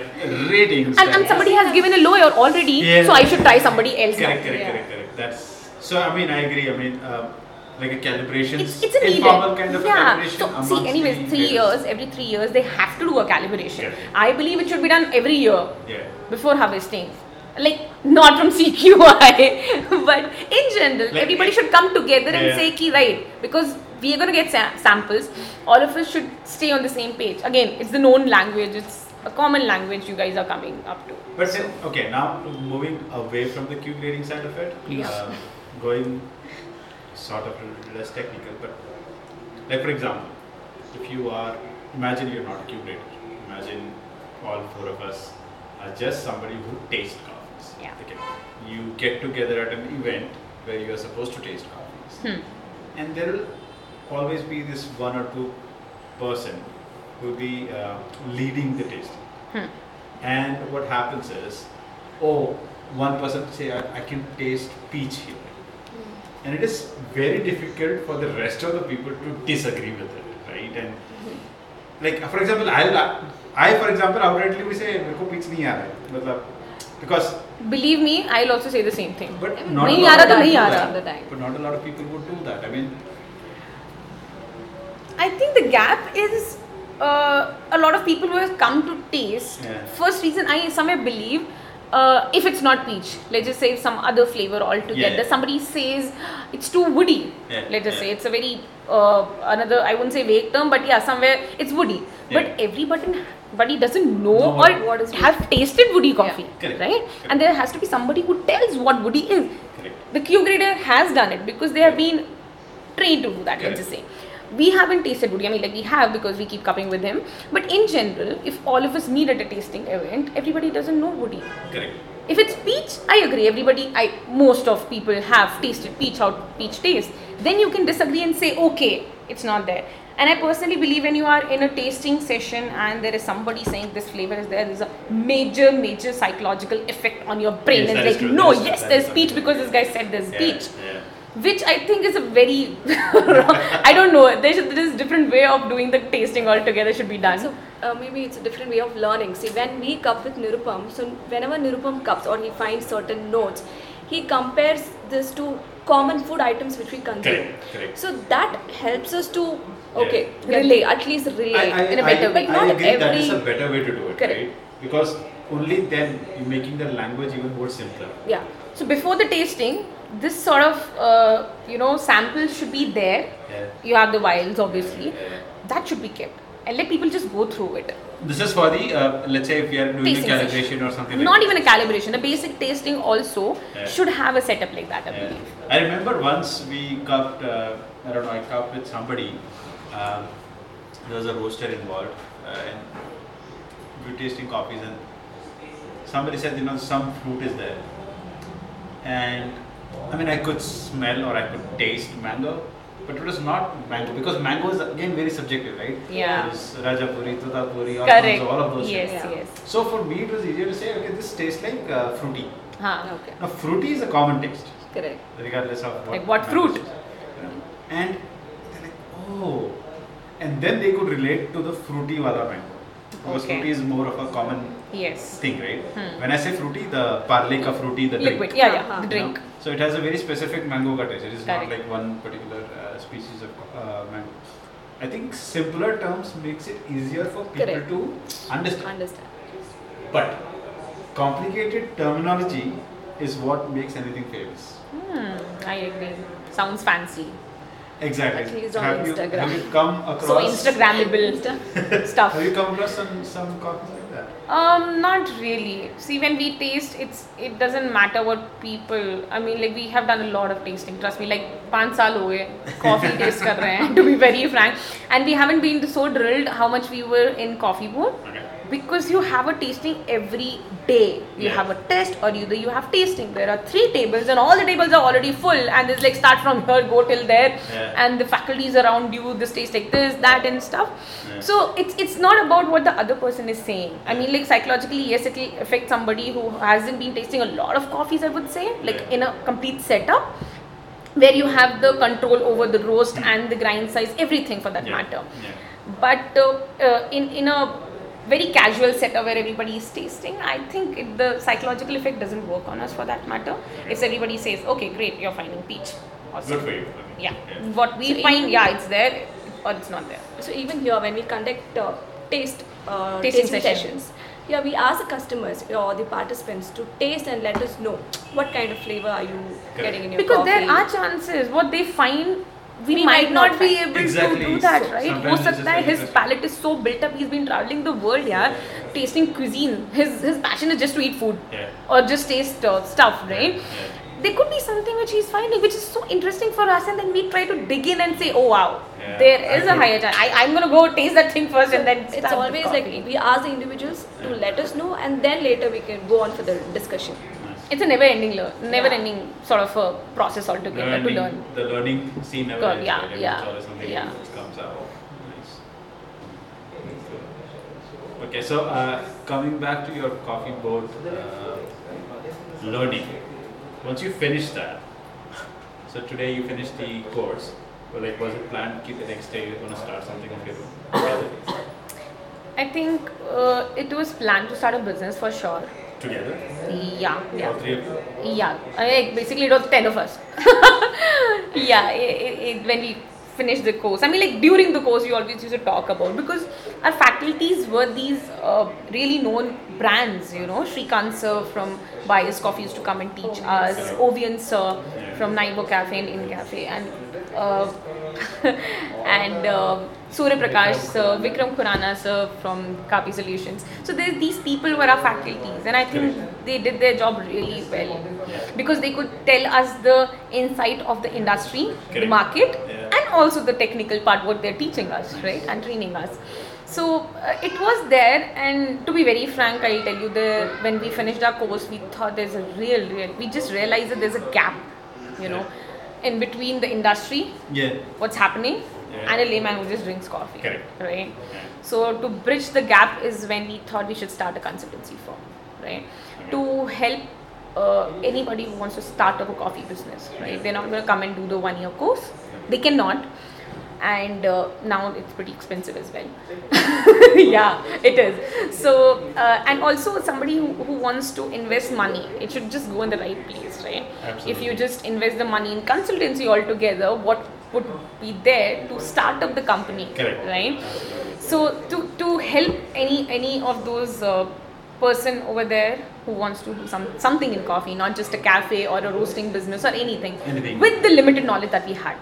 ratings. And, and somebody has given a lower already, yeah. so I should try somebody else. Correct, correct, yeah. correct, correct. That's So I mean, I agree. I mean, uh, like a calibration, it's, it's a informal kind of yeah. calibration. So see, anyways, three years, every three years they have to do a calibration. Yeah. I believe it should be done every year yeah. before harvesting. Like not from C Q I, but in general, like, everybody should come together yeah. and say ki right, because we are going to get sam- samples. All of us should stay on the same page. Again, it's the known language. It's a common language you guys are coming up to. But so. then, okay, now moving away from the Q grading side of it, yeah. uh, going sort of a little less technical, but like for example, if you are, imagine you're not a Q grader. Imagine all four of us are just somebody who tastes coffees. Yeah. Okay. You get together at an event where you are supposed to taste coffees. Hmm. And there will always be this one or two person who will be uh, leading the tasting. Hmm. And what happens is, oh, one person say, I, I can taste peach here. Hmm. And it is very difficult for the rest of the people to disagree with it, right? And hmm. like, for example, I'll, I, for example, outrightly we say, mereko peach nahi aa raha. Because believe me, I'll also say the same thing. But I mean, not nahi aa raha to nahi aa raha at the time. But not a lot of people would do that. I mean, I think the gap is uh, a lot of people who have come to taste. Yeah. First reason I somewhere believe uh, if it's not peach, let's just say some other flavor altogether. Yeah. Somebody says it's too woody. Yeah. Let's just yeah. say it's a very uh, another I wouldn't say vague term, but yeah, somewhere it's woody. Yeah. But everybody doesn't know no, or what is have tasted woody coffee, yeah. right? Correct. And there has to be somebody who tells what woody is. Correct. The Q grader has done it because they have been trained to do that. Correct. Let's just say. We haven't tasted woody, I mean like we have because we keep cupping with him, but in general, if all of us meet at a tasting event, everybody doesn't know woody. Correct. If it's peach, I agree, everybody, I most of people have tasted peach, how peach tastes. Then you can disagree and say, okay, it's not there. And I personally believe when you are in a tasting session and there is somebody saying this flavor is there, there's a major, major psychological effect on your brain. Yes, and it's like, no, yes, there's peach because this guy said there's yeah, peach. Yeah. Which I think is a very, I don't know, there should, this different way of doing the tasting altogether should be done. So uh, maybe it's a different way of learning. See, when we cup with Nirupam, so whenever Nirupam cups or he finds certain notes, he compares this to common food items which we consume. Correct, correct. So that helps us to, okay, yeah. relate, at least relate I, I, in a better I, way. But I not agree every... that is a better way to do it, correct. Right? Because only then you're making the language even more simpler. Yeah. So before the tasting, this sort of, uh, you know, sample should be there. Yeah. You have the vials, obviously. Yeah, yeah. That should be kept. And let people just go through it. This is for the, uh, let's say if you are doing tasting a calibration session. Or something like Not that. Not even a calibration. A basic tasting also yeah. should have a setup like that, I yeah. believe. I remember once we cupped, uh, I don't know, I cupped with somebody. Um, there was a roaster involved. Uh, and we were tasting coffees and somebody said, you know, some fruit is there. And I mean, I could smell or I could taste mango, but it was not mango because mango is again very subjective, right? Yeah. There is Rajapuri, Tutapuri, all of those yes, things. Yes, yes. So for me, it was easier to say, okay, this tastes like uh, fruity. Ah, okay. Now, fruity is a common taste. Correct. Regardless of what. Like what fruit? Is. And they're like, oh, and then they could relate to the fruity wala mango. Because okay. fruity is more of a common yes. thing, right? Hmm. When I say fruity, the Parle ka fruity, the liquid. Drink. Yeah, yeah, the drink. Know? So it has a very specific mango ka taste. It is Correct. Not like one particular uh, species of uh, mango. I think simpler terms makes it easier for people Correct. To understand. Understand. But complicated terminology is what makes anything famous. Hmm, I agree. Sounds fancy. Exactly. At least on have Instagram. You, have you come across so Instagrammable stuff? Have you come across some some coffees like that? Um, not really. See, when we taste, it's it doesn't matter what people. I mean, like we have done a lot of tasting. Trust me, like five saal ho gaye coffee taste kar rahe hain. To be very frank, and we haven't been so drilled how much we were in coffee board okay. because you have a tasting every day. You yes. have a test or either you have tasting. There are three tables and all the tables are already full and it's like start from here, go till there yeah. and the faculties around you, this tastes like this, that and stuff. Yeah. So it's it's not about what the other person is saying. I mean like psychologically, yes, it will affect somebody who hasn't been tasting a lot of coffees, I would say, like yeah. in a complete setup where you have the control over the roast and the grind size, everything for that yeah. matter. Yeah. But uh, uh, in, in a very casual setup where everybody is tasting, I think it, the psychological effect doesn't work on us for that matter. Okay. If everybody says, okay, great, you're finding peach. Awesome. Good for you. yeah, what we so find, yeah, it's there or it's not there. So even here when we conduct uh, taste uh, tasting, tasting sessions, sessions yeah, we ask the customers or the participants to taste and let us know what kind of flavor are you getting in your because coffee. Because there are chances what they find we, we might, might not, not be able exactly. to do that, so right? Ho sakta hai, his palate is so built up, he's been traveling the world, yeah, yeah, tasting cuisine. His his passion is just to eat food, yeah, or just taste uh, stuff, right? Yeah. Yeah. There could be something which he's finding which is so interesting for us, and then we try to dig in and say, oh wow, yeah, there is I a higher chance. I, I'm going to go taste that thing first, so and then it's always like we ask the individuals to let us know, and then later we can go on for the discussion. It's a never-ending learn, never-ending yeah. sort of a process altogether learning, to learn. The learning scene never ends. Yeah, right? yeah, it's always something yeah. that comes out. Nice. Okay, so uh, coming back to your coffee board uh, learning. Once you finish that, so today you finish the course, or like was it planned to the next day you're going to start something of your own? I think uh, it was planned to start a business for sure. Together? Yeah. yeah. All three of you? Yeah. I mean, basically it was ten of us. yeah, it, it, when we finished the course. I mean, like during the course we always used to talk about, because our faculties were these uh, really known brands, you know. Shrikant sir from Bias Coffee used to come and teach us. Ovian sir from Nayvu Cafe and Incafe. And uh, and uh, Sura Prakash sir, Vikram Khurana sir from Kapi Solutions. So there's these people were our faculties, and I think they did their job really well, because they could tell us the insight of the industry, the market, and also the technical part what they're teaching us, right, and training us. So uh, it was there, and to be very frank, I'll tell you, the when we finished our course, we thought there's a real, real, we just realized that there's a gap, you know, in between the industry, yeah, what's happening, yeah, and a layman who just drinks coffee. Correct. Right? Yeah. So to bridge the gap is when we thought we should start a consultancy firm, right? Okay. To help uh, anybody who wants to start up a coffee business, right? Yeah. They're not going to come and do the one year course. They cannot. And uh, now it's pretty expensive as well. yeah, it is. So, uh, and also somebody who, who wants to invest money, it should just go in the right place, right? Absolutely. If you just invest the money in consultancy altogether, what would be there to start up the company, correct, right? So, to, to help any any of those uh, person over there who wants to do some something in coffee, not just a cafe or a roasting business or anything, anything. with the limited knowledge that we had.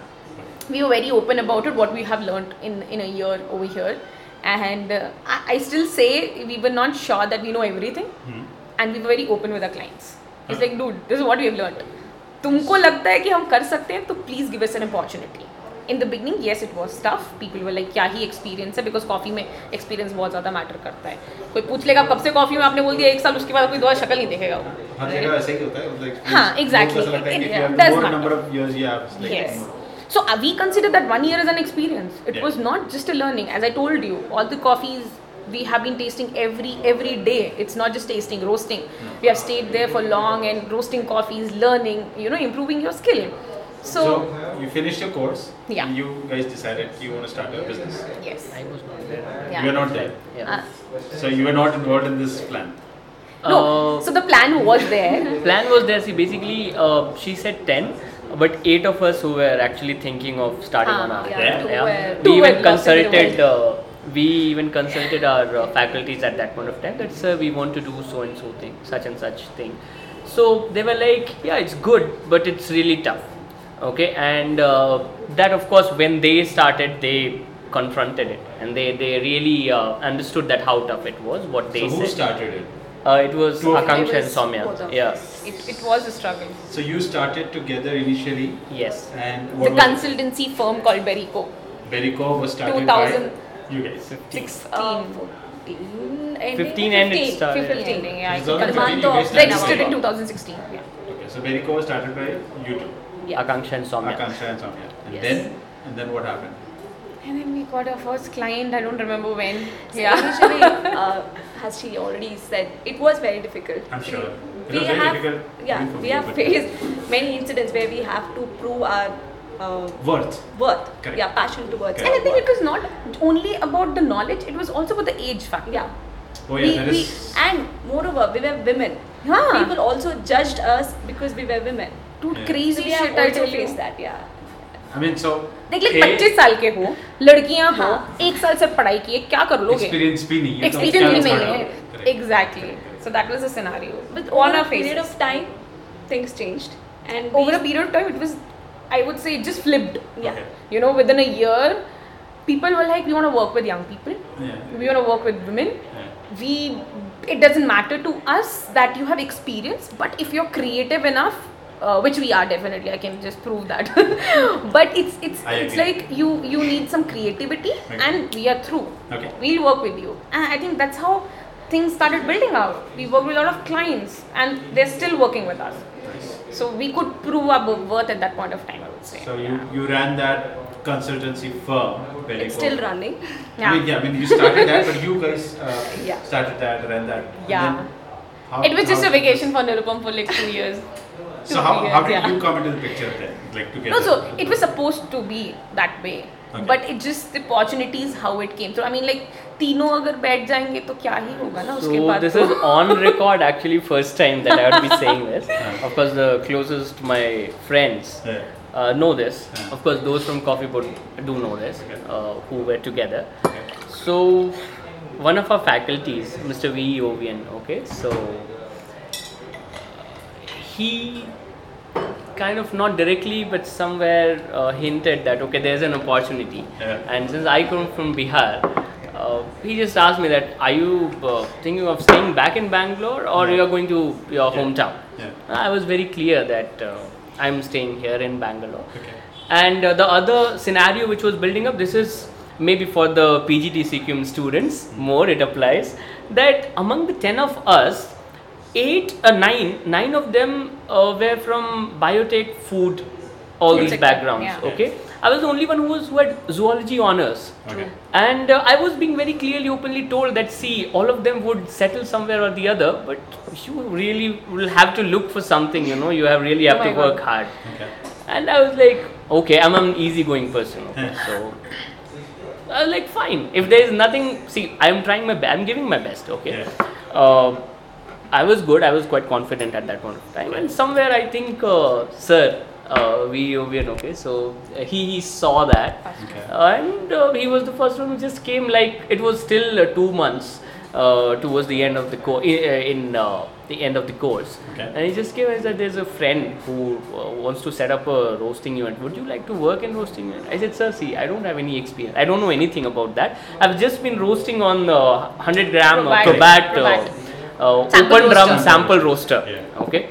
We were very open about it, what we have learned in, in a year over here, and uh, I, I still say we were not sure that we know everything, hmm. and we were very open with our clients. It's huh. like, dude, this is what we have learned. Tumko lagta hai ki hum kar sakte hain, to please give us an opportunity. In the beginning, yes, it was tough. People were like, kya hi experience hai, because coffee mein experience bahut zyada matter karta hai. Koi pooch lega kab se coffee mein aapne bol diya, ek saal uske baad koi do shakal nahi dekhega wo. Har jagah aisa hi hota hai, like haan, exactly. It, it, yeah, it does matter. Number of years you have, like, yes. More. So uh, we consider that one year as an experience. It yeah. was not just a learning. As I told you, all the coffees we have been tasting every every day. It's not just tasting, roasting. No. We have stayed there for long and roasting coffees, learning, you know, improving your skill. So, so you finished your course. Yeah. You guys decided you want to start your business. Yes. I was not there. Yeah. You were not there. Yeah. Uh, so you were not involved in this plan. No. Uh, so the plan was there. Plan was there. See, basically, uh, she said ten. But eight of us who were actually thinking of starting ah, on our yeah, yeah. yeah. we even consulted uh, we even consulted our uh, faculties at that point of time that sir, we want to do so and so thing, such and such thing. So they were like, yeah, it's good, but it's really tough. Okay, and uh, that of course when they started, they confronted it, and they they really uh, understood that how tough it was. What they so said. Who started it? Uh, it was Akanksha and Soumya. Yeah. It, it was a struggle. So you started together initially. Yes. And what the consultancy it? firm called Berico. Berico was started by you guys. fifteen, fifteen, fifteen, fifteen, fifteen, fifteen, fifteen, fifteen, fifteen, yeah. Registered in two thousand sixteen. Yeah. Okay. So Berico was started by you two. Yeah. Akanksha and Soumya. Akanksha and Soumya. And yes. then, and then what happened? And then we got our first client. I don't remember when. So yeah. Initially, uh, as she already said, it was very difficult. I'm sure. It we was very have, difficult. Yeah, we have faced many incidents where we have to prove our uh, worth. Worth. Correct. Yeah, passion towards. Correct. And I think it was not only about the knowledge; it was also about the age factor. Yeah. Oh yeah. We, that we, is... And moreover, we were women. Yeah. People also judged us because we were women. Dude, yeah. crazy so we shit! I told you. That. Yeah. I mean, so देख ले पच्चीस साल के हो, लड़कियां हो, एक साल से पढ़ाई की है, क्या कर लोगे? Experience भी नहीं है, experience भी नहीं है, exactly. So that was the scenario. But over a period of time, things changed, and over a period of time, it was, I would say, it just flipped. Yeah. You know, within a year, people were like, we want to work with young people, we want to work with women, we. It doesn't matter to us that you have experience, but if you're creative enough, uh, which we are definitely, I can just prove that. But it's it's I it's agree. Like you you need some creativity, okay. And we are through. Okay. We'll work with you, and I think that's how things started building out. We worked with a lot of clients, and they're still working with us. Nice. So we could prove our worth at that point of time, I would say. So you yeah. you ran that consultancy firm. Berico. It's still running. Yeah. I mean, yeah, I mean, you started that, but you guys uh, yeah. started that, ran that. Yeah. How, it was just a vacation for Nirupam for like two years. Two so how, years, how did yeah. you come into the picture then? Like together? No, so it was supposed to be that way. Okay. But it just, the opportunities, how it came through. I mean, like, तीनों अगर बैठ जाएंगे तो क्या ही होगा ना उसके बाद. So this is on record actually, first time that I would be saying this. Of course, the closest my friends. Yeah. Uh, know this, yeah. Of course those from Coffee Board do know this, okay. uh, who were together. Okay. So one of our faculties, Mister V E. Ovian, okay, so he kind of not directly but somewhere uh, hinted that okay, there's an opportunity, yeah. And since I come from Bihar, uh, he just asked me that, are you uh, thinking of staying back in Bangalore or yeah. you are going to your yeah. hometown? Yeah. I was very clear that uh, I'm staying here in Bangalore. Okay. And uh, the other scenario which was building up, this is maybe for the P G T C Q M students, mm-hmm. more it applies, that among the ten of us, eight or uh, nine, nine of them uh, were from biotech, food, all yeah. these like backgrounds, yeah. okay? Yes. I was the only one who, was, who had zoology honors. Okay. And uh, I was being very clearly, openly told that, see, all of them would settle somewhere or the other, but you really will have to look for something, you know, you have really have oh to work God. hard. Okay. And I was like, okay, I'm an easygoing person. Okay, so I was like, fine. If there is nothing, see, I'm trying my best, I'm giving my best, okay. Yeah. Uh, I was good, I was quite confident at that point of time. And somewhere I think, uh, sir, Uh, we, we okay, so uh, he, he saw that, okay. uh, and uh, he was the first one who just came. Like it was still uh, two months uh, towards the end of the course, in, in uh, the end of the course, okay. And he just came and said, "There's a friend who uh, wants to set up a roasting unit. Would you like to work in roasting unit?" I said, "Sir, see, I don't have any experience. I don't know anything about that. I've just been roasting on uh, one hundred gram Probat uh, uh, open drum sample roaster, yeah. okay."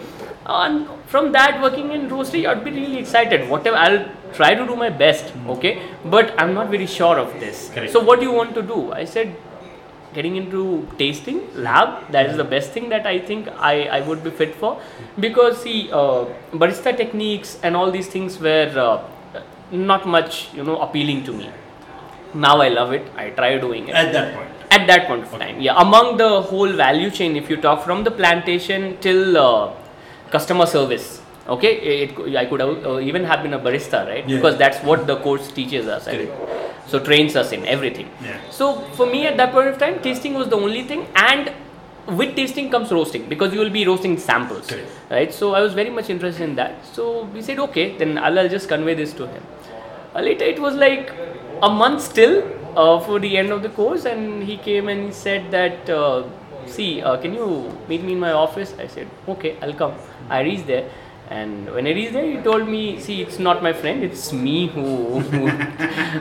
And from that, working in roastery, I'd be really excited. Whatever, I'll try to do my best, okay? But I'm not very sure of this. Correct. So what do you want to do? I said, getting into tasting lab, that is the best thing that I think I, I would be fit for. Because see, uh, barista techniques and all these things were uh, not much, you know, appealing to me. Now I love it. I try doing it. At that point. At that point of okay. time, yeah. Among the whole value chain, if you talk from the plantation till... Uh, customer service, okay, it, it, I could have, uh, even have been a barista, right, yeah. because that's what the course teaches us, I mean. So trains us in everything. Yeah. So for me at that point of time, tasting was the only thing, and with tasting comes roasting, because you will be roasting samples, okay. right, so I was very much interested in that, so we said okay, then I'll, I'll just convey this to him. Uh, later it was like a month still uh, for the end of the course, and he came and he said that, uh, see, uh, can you meet me in my office? I said, okay, I'll come. I reached there, and when I reached there, he told me, see, it's not my friend, it's me who who,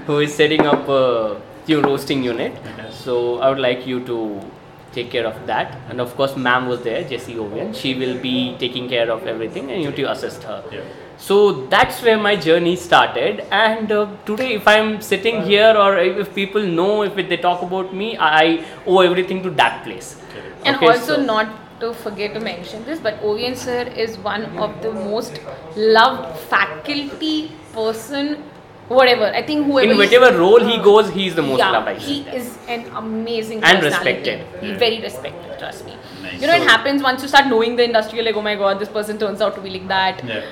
who is setting up a new roasting unit. So I would like you to take care of that. And of course, ma'am was there, Jesse Owen. She will be taking care of everything, and you have to assist her. Yeah. So that's where my journey started. And uh, today, if I'm sitting here, or if people know, if they talk about me, I owe everything to that place. Okay. And okay, also so. not to forget to mention this, but Ovian sir is one of the most loved faculty person, whatever, I think whoever. In whatever role he goes, he is the most yeah, loved. I he think. is an amazing and personality. And respected. Yeah. Very respected, trust me. Nice. You know, so it happens once you start knowing the industry, you're like, oh my god, this person turns out to be like that. Yeah.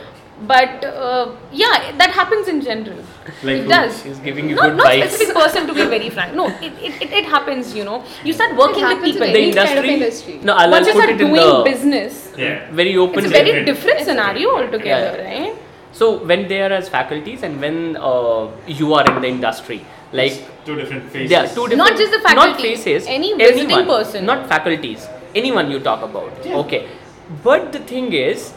But uh, yeah, that happens in general. Like it does. Is giving you no, good no vibes. Specific person, to be very frank. No, it, it, it, it happens. You know, you start working with people. In the industry. Kind of industry. No, I'll, Once I'll you put start it in doing the business, yeah. very open. It's a very different scenario altogether, yeah. right? So when they are as faculties and when uh, you are in the industry, like it's two different faces. Yeah, two different. Not just the faculty. Not faces. Any visiting anyone, person. Not faculties. Anyone you talk about. Yeah. Okay, but the thing is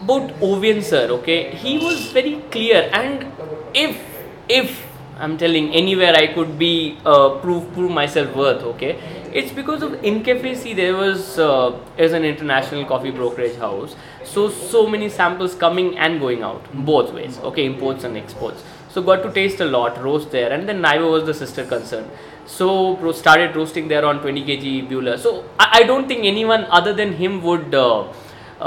about Ovian sir. Okay, he was very clear, and if if I'm telling anywhere I could be uh, prove prove myself worth. Okay. It's because of Incafe. See, there was uh, as an international coffee brokerage house, so so many samples coming and going out both ways. Okay, imports and exports. So got to taste a lot, roast there, and then Nayvu was the sister concern. So started roasting there on twenty kilograms Beulah. So I, I don't think anyone other than him would uh,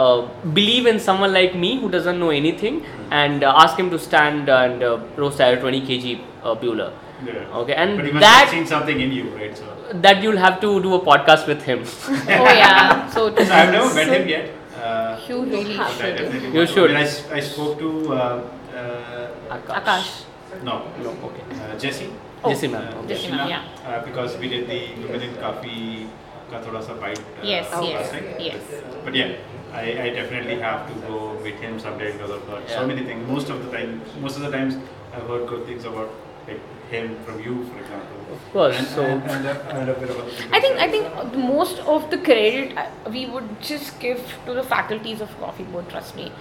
uh, believe in someone like me who doesn't know anything and uh, ask him to stand and uh, roast at twenty kilograms uh, Beulah. Yeah. Okay, and but he must that have seen something in you, right? So that you'll have to do a podcast with him. Oh yeah, so, so I've never met so him yet. Uh, you really should. You should. I, I spoke to uh, uh, Akanksha. Akash. No, no, okay. Uh, Jesse. Oh. Jesse ma'am. Uh, Jesse ma'am. Yeah. Uh, because we did the women in coffee ka thoda sa bite. Uh, yes, oh, yes, yes. But, but yeah, I, I definitely have to go meet him someday because I've heard so many things. Most of the time, most of the times I've heard good things about like him from you, for example. Of course. And, so and, and, and a bit about the I think I think most of the credit we would just give to the faculties of Coffee Board. Trust me,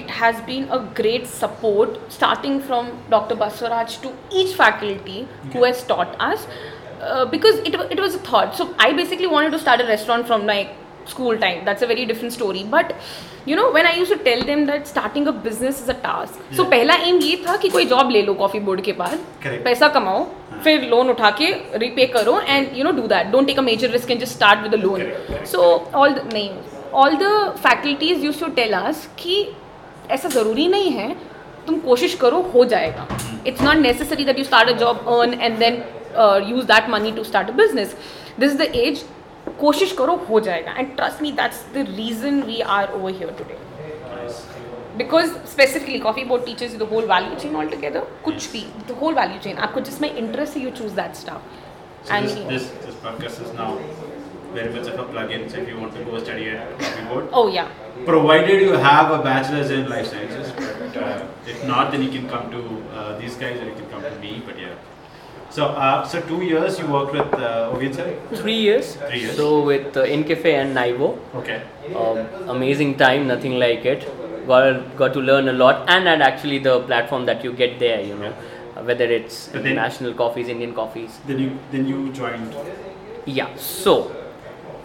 it has been a great support, starting from Doctor Baswaraj to each faculty who has taught us, uh, because it it was a thought. So I basically wanted to start a restaurant from my school time. That's a very different story, but you know, when I used to tell them that starting a business is a task, yeah. So पहला aim ये था कि कोई job ले लो coffee board के बाद, पैसा कमाओ, फिर loan उठा के repay करो and you know do that. Don't take a major risk and just start with a loan. Correct. Correct. So all the नहीं, all the faculties used to tell us कि ऐसा ज़रूरी नहीं है, तुम कोशिश करो हो जाएगा. It's not necessary that you start a job, earn and then uh, use that money to start a business. This is the age. कोशिश करो हो जाएगा and trust me that's the reason we are over here today because specifically coffee board teaches you the whole value chain altogether कुछ भी the whole value chain आपको जिसमें interest है you choose that stuff. So and this, this this podcast is now very much of a plug-in so if you want to go study at coffee board. Oh yeah. Provided you have a bachelor's in life sciences but uh, if not then you can come to uh, these guys or you can come to me but yeah. So, uh, so two years you worked with uh, Ovian sir? Three years. Three years. So with uh, Incafe and Nayvu. Okay. Um, amazing time, nothing like it. Got, got to learn a lot, and, and actually the platform that you get there, you know, yeah. Whether it's but international then, coffees, Indian coffees. Then you then you joined. Yeah. So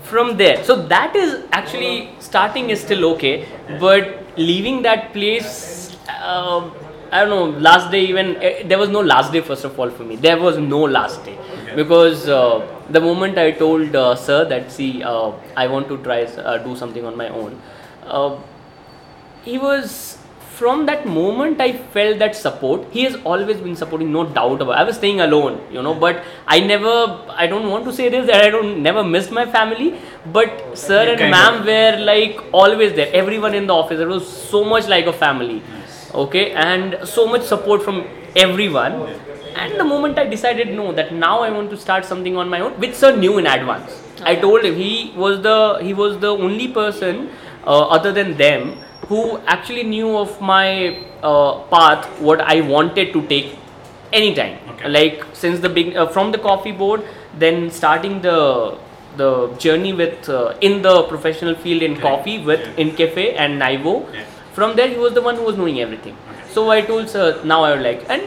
from there, so that is actually starting is still okay, but leaving that place. Uh, I don't know, last day even, uh, there was no last day first of all for me, there was no last day okay. Because uh, the moment I told uh, sir that see uh, I want to try uh, do something on my own, uh, he was, from that moment I felt that support, he has always been supporting, no doubt about it. I was staying alone, you know, but I never, I don't want to say this, that I don't, never missed my family, but sir and ma'am were like always there, everyone in the office, it was so much like a family. Okay, and so much support from everyone. And the moment I decided no, that now I want to start something on my own, which sir knew in advance. Okay. I told him he was the he was the only person uh, other than them who actually knew of my uh, path, what I wanted to take anytime. Okay. Like since the big uh, from the coffee board, then starting the the journey with uh, in the professional field in okay. coffee with yeah. Incafe and Nayvu. Yeah. From there, he was the one who was knowing everything. Okay. So I told sir, now I would like, and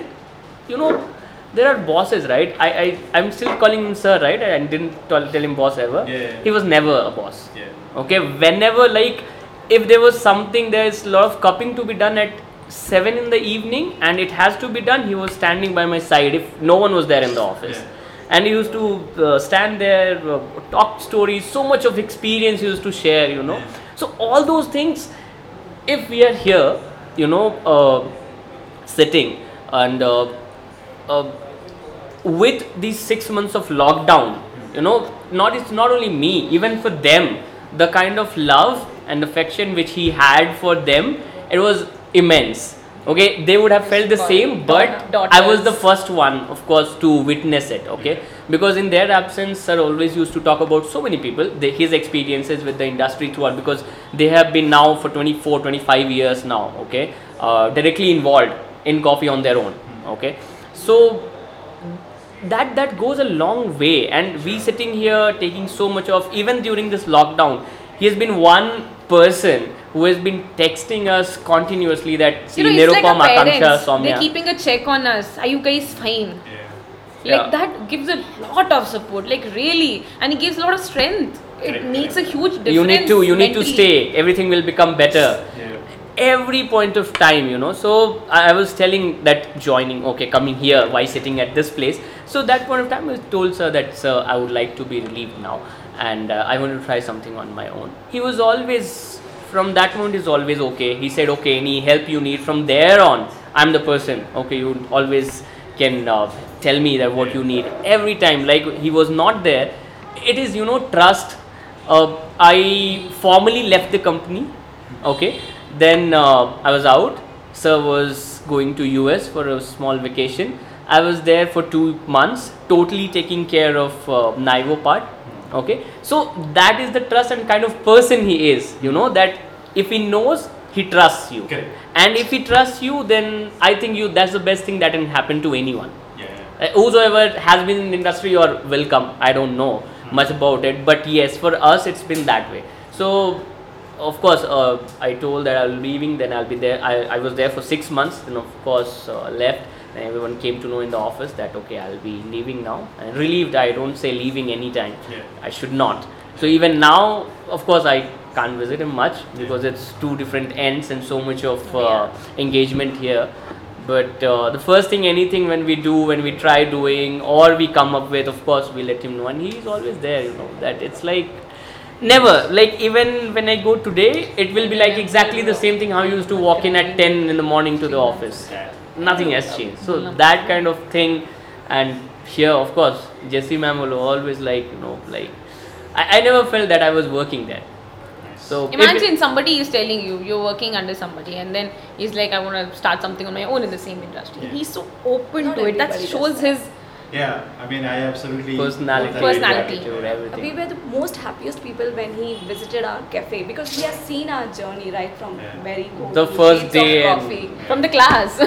you know, there are bosses, right? I, I, I'm still calling him sir, right? I didn't tell, tell him boss ever. Yeah, yeah, yeah. He was never a boss. Yeah. Okay, whenever like, if there was something, there is a lot of cupping to be done at seven in the evening and it has to be done, he was standing by my side if no one was there in the office. Yeah. And he used to uh, stand there, uh, talk stories, so much of experience he used to share, you know. Yeah. So all those things, if we are here, you know, uh, sitting and uh, uh, with these six months of lockdown, you know, not it's not only me, even for them, the kind of love and affection which he had for them, it was immense. Okay, they would have felt the same, but daughters. I was the first one, of course, to witness it. Okay, because in their absence, sir always used to talk about so many people, they, his experiences with the industry throughout, because they have been now for twenty-four, twenty-five years now. Okay, uh, directly involved in coffee on their own. Okay, so that that goes a long way, and we sitting here taking so much of, even during this lockdown, he has been one person who has been texting us continuously that you know, Nirupam, like Akanksha, Soumya. They're keeping a check on us. Are you guys fine? Yeah. Like yeah. That gives a lot of support, like really, and it gives a lot of strength. It right. makes a huge difference. You need to, you mentally. need to stay. Everything will become better. Yeah. Every point of time, you know. So I, I was telling that joining, okay, coming here, why sitting at this place? So that point of time, I was told sir that sir, I would like to be relieved now, and uh, I want to try something on my own. He was always. From that moment is always okay. He said, okay, any help you need from there on, I'm the person. Okay, you always can uh, tell me that what you need every time. Like he was not there. It is, you know, trust. Uh, I formally left the company. Okay, then uh, I was out. Sir was going to U S for a small vacation. I was there for two months, totally taking care of uh, Nayvu part. Okay, so that is the trust and kind of person he is, you know, that if he knows, he trusts you. Correct. And if he trusts you, then I think you that's the best thing that can happen to anyone. Yeah, yeah. Uh, whosoever has been in the industry or will come, I don't know mm-hmm. much about it, but yes, for us, it's been that way. So, of course, uh, I told that I'll be leaving, then I'll be there. I, I was there for six months, then of course, uh, left. And everyone came to know in the office that okay, I'll be leaving now, and relieved. I don't say leaving anytime. Yeah. I should not. So even now, of course, I can't visit him much because yeah. it's two different ends and so much of uh, yeah. engagement here. But uh, the first thing, anything when we do, when we try doing or we come up with, of course, we let him know, and he's always there. You know that it's like never like even when I go today, it will be like exactly the same thing how you used to walk in at ten in the morning to the office. Yeah. Nothing has changed. So that kind of thing, and here of course Jesse ma'am will always like, you know, like I, I never felt that I was working there. So imagine somebody is telling you you're working under somebody, and then he's like, I want to start something on my own in the same industry. Yeah. He's so open Not to it. That shows his yeah. I mean, I absolutely personality, personality. Attitude, we were the most happiest people when he visited our cafe, because he has seen our journey right from yeah. Berico, the first day of coffee, yeah. from the class.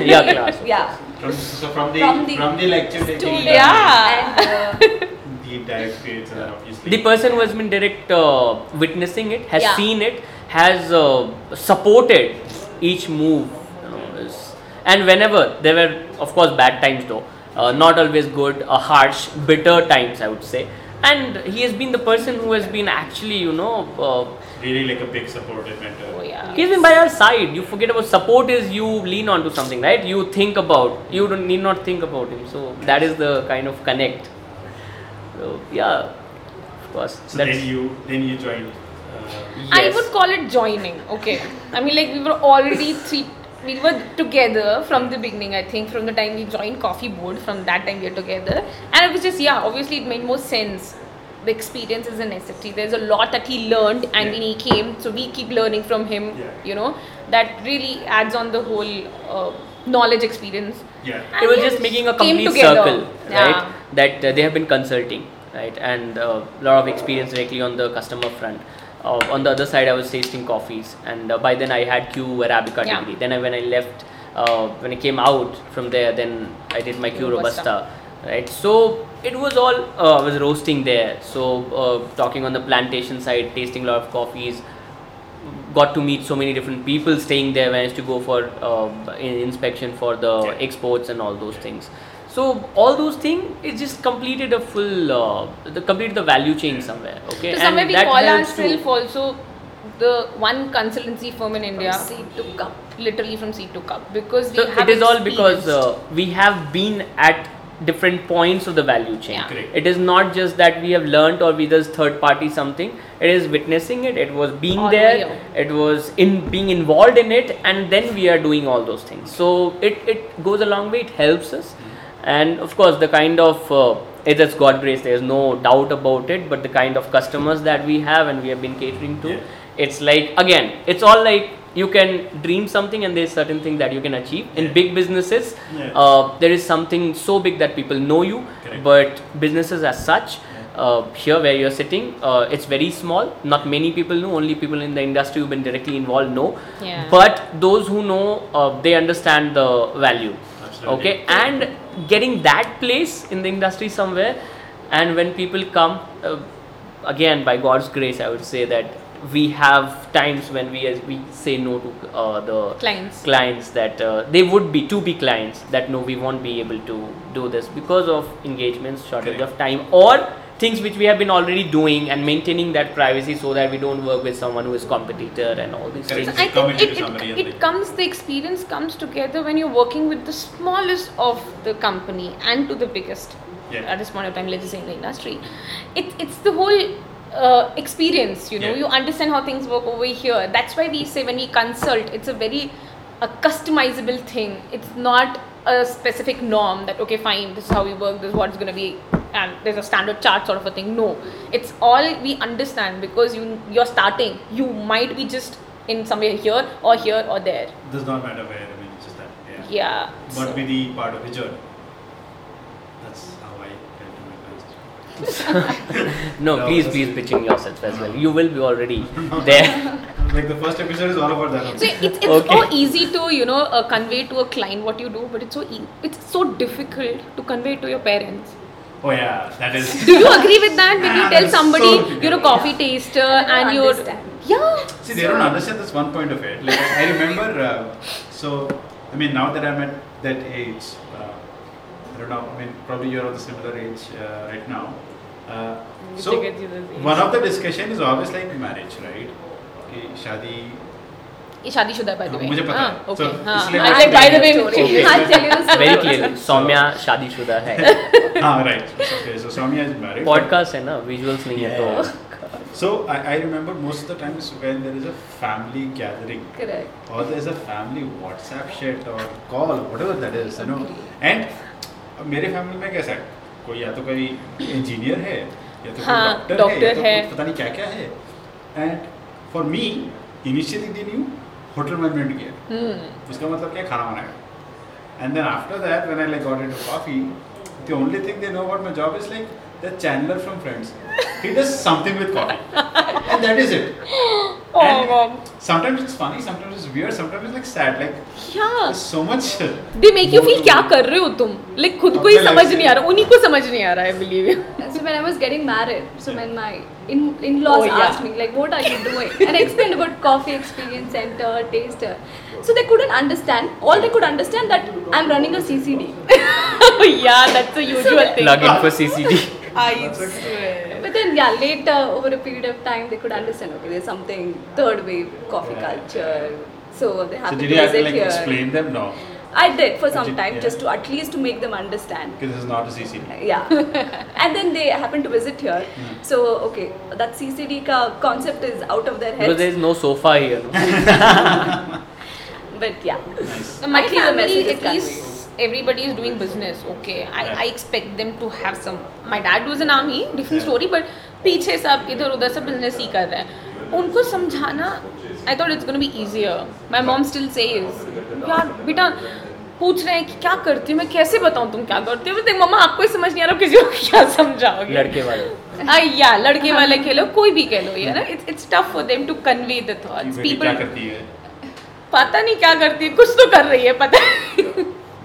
yeah, class. Yeah. From, so from the from the, from the lecture taking. Yeah. And, uh, deep dive creates a lot, obviously. The person who has been direct uh, witnessing it, has yeah. seen it, has uh, supported each move, you know, is, and whenever there were, of course, bad times though. Uh, not always good, uh, harsh, bitter times, I would say. And he has been the person who has been actually, you know... Uh, really like a big supportive mentor. Oh, yeah. He's been by our side. You forget about support is you lean onto something, right? You think about, you don't need not think about him. So that is the kind of connect. So, yeah, of course. So then you, then you joined. Uh, yes. I would call it joining, okay. I mean, like we were already three... We were together from the beginning, I think, from the time we joined Coffee Board, from that time we were together. And it was just, yeah, obviously it made more sense. The experience is a necessity. There's a lot that he learned, and yeah. when he came, so we keep learning from him, yeah. you know. That really adds on the whole uh, knowledge experience. Yeah. And it was yeah, just making a complete circle, right? Yeah. That uh, they have been consulting, right? And a uh, lot of experience directly on the customer front. Uh, on the other side, I was tasting coffees, and uh, by then I had Q-Arabica yeah. degree. Then I, when I left, uh, when I came out from there, then I did my Q-Robusta, right? So it was all, uh, I was roasting there. So uh, talking on the plantation side, tasting a lot of coffees, got to meet so many different people staying there when I used to go for uh, in inspection for the yeah. exports and all those things. So all those things, it just completed a full, uh, the completed the value chain somewhere. Okay, so somewhere we call ourselves also the one consultancy firm in India. From seed to cup, literally from seed to cup, because we so have. It is all because uh, we have been at different points of the value chain. Yeah. Correct. It is not just that we have learnt or we just third party something. It is witnessing it. It was being all there. It was in being involved in it, and then we are doing all those things. So it it goes a long way. It helps us. And of course, the kind of, uh, it is God grace, there is no doubt about it, but the kind of customers that we have and we have been catering to, yeah. it's like, again, it's all like you can dream something and there is certain thing that you can achieve. Yeah. In big businesses, yeah. uh, there is something so big that people know you. Correct. But businesses as such, yeah. uh, here where you are sitting, uh, it's very small. Not many people know, only people in the industry who have been directly involved know. Yeah. But those who know, uh, they understand the value. Absolutely. Okay, and getting that place in the industry somewhere, and when people come, uh, again by God's grace, I would say that we have times when we as we say no to uh, the clients clients that uh, they would be to be clients that no, we won't be able to do this because of engagements, shortage okay. of time, or things which we have been already doing and maintaining that privacy so that we don't work with someone who is competitor and all these Correct. Things. So I think it, it, it, it comes, the experience comes together when you're working with the smallest of the company and to the biggest yeah. at this point of time, let's say in the industry. It, it's the whole Uh, experience, you know, yeah. you understand how things work over here. That's why we say when we consult, it's a very a customizable thing. It's not a specific norm that okay, fine, this is how we work, this is what's going to be, and there's a standard chart sort of a thing. No, it's all we understand because you you're starting. You might be just in somewhere here or here or there. It does not matter where. I mean, it's just that. Yeah. yeah but so. Be the part of the journey. That's. no, no, please, please pitching yourself as well. You will be already there. Like the first episode is all about that. So it's, it's okay. so easy to you know uh, convey to a client what you do, but it's so e- it's so difficult to convey to your parents. Oh yeah, that is. Do you agree with that when you tell somebody so you're a coffee yeah. taster and you're understand. yeah? See, they so. don't understand this one point of it. Like I remember. Uh, so I mean, now that I'm at that age. Uh, I don't know, I mean, probably you're of the similar age uh, right now. Uh, so, one of the discussion is always like marriage, right? Okay, shadi. Shadi should have, by the way. Ah, okay. So, ah, like I said, by the way, okay. I'll tell you the story. Very clearly, Soumya shadi should have. Ah, right. Okay, so Soumya is married. Podcast hai na, visuals nahi hai toh. So, I, I remember most of the times when there is a family gathering. Correct. Or there is a family WhatsApp chat or call, whatever that is, you know. And अब मेरे family में कैसा है कोई या तो कोई engineer है या तो कोई डॉक्टर है या तो पता नहीं क्या क्या है and for me initially they knew hotel management किया उसका मतलब क्या खाना बनाएगा and then after that when I like got into coffee the only thing they know about my job is like the Chandler from Friends he does something with coffee and that is it And oh, sometimes it's funny, sometimes it's weird, sometimes it's like sad, like yeah. there's so much. They make you feel क्या कर रहे हो तुम? Like खुद को ही समझ नहीं आ रहा, उन्हीं को समझ नहीं आ रहा, I believe you. So when I was getting married, so when my in-laws oh, yeah. asked me like, what are you doing? And I explained about coffee experience center, taster. So they couldn't understand. All they could understand that I'm running a C C D. yeah, that's the usual so, thing. Plug in for C C D. I swear. But then, yeah, later, over a period of time, they could understand, okay, there's something third wave coffee yeah. culture. So they have so to visit here. So did you have to like, explain them? No. I did for some did, time, yeah. just to at least to make them understand. Because this is not a C C D. Yeah. and then they happened to visit here. Mm. So, okay, that C C D ka concept is out of their heads. But there is no sofa here. but yeah. Nice. So my family, at least. Everybody is doing business, okay. I, yeah. I expect them to have some. My dad was an army, different yeah. story, but पीछे सब इधर उधर सब business ही कर रहे हैं. उनको समझाना, I thought it's going to be easier. My mom still says, यार बेटा पूछ रहे हैं कि क्या करती हो, मैं कैसे बताऊँ तुम क्या करती हो? देख मम्मा आपको ही समझ नहीं आ रहा, किसी को क्या समझाओगे? लड़के वाले. Ah yeah, लड़के वाले खेलो, कोई भी खेलो, ये ना. It's it's tough for them to convey the thoughts. People क्या करती है? पता नहीं क्या करती है, कुछ तो कर रही है पता है.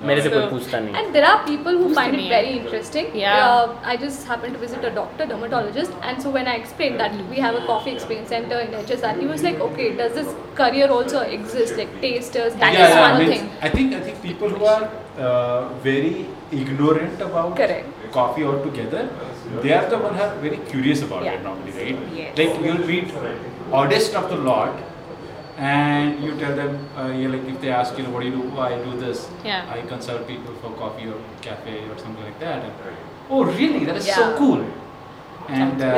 So, and there are people who find it very interesting. Yeah. Uh, I just happened to visit a doctor, dermatologist, and so when I explained that we have a coffee experience center in H S R, he was like, okay, does this career also exist? Like tasters, that yeah, is yeah, one I mean, thing. I think I think people who are uh, very ignorant about Correct. Coffee altogether, they are the one who are very curious about yeah. it normally, right? Yes. Like you'll meet oddest of the lot. And you tell them, uh, yeah, like if they ask you, know, what do you do? Oh, I do this. Yeah. I consult people for coffee or cafe or something like that. And, oh, really? That is yeah. so cool. And uh,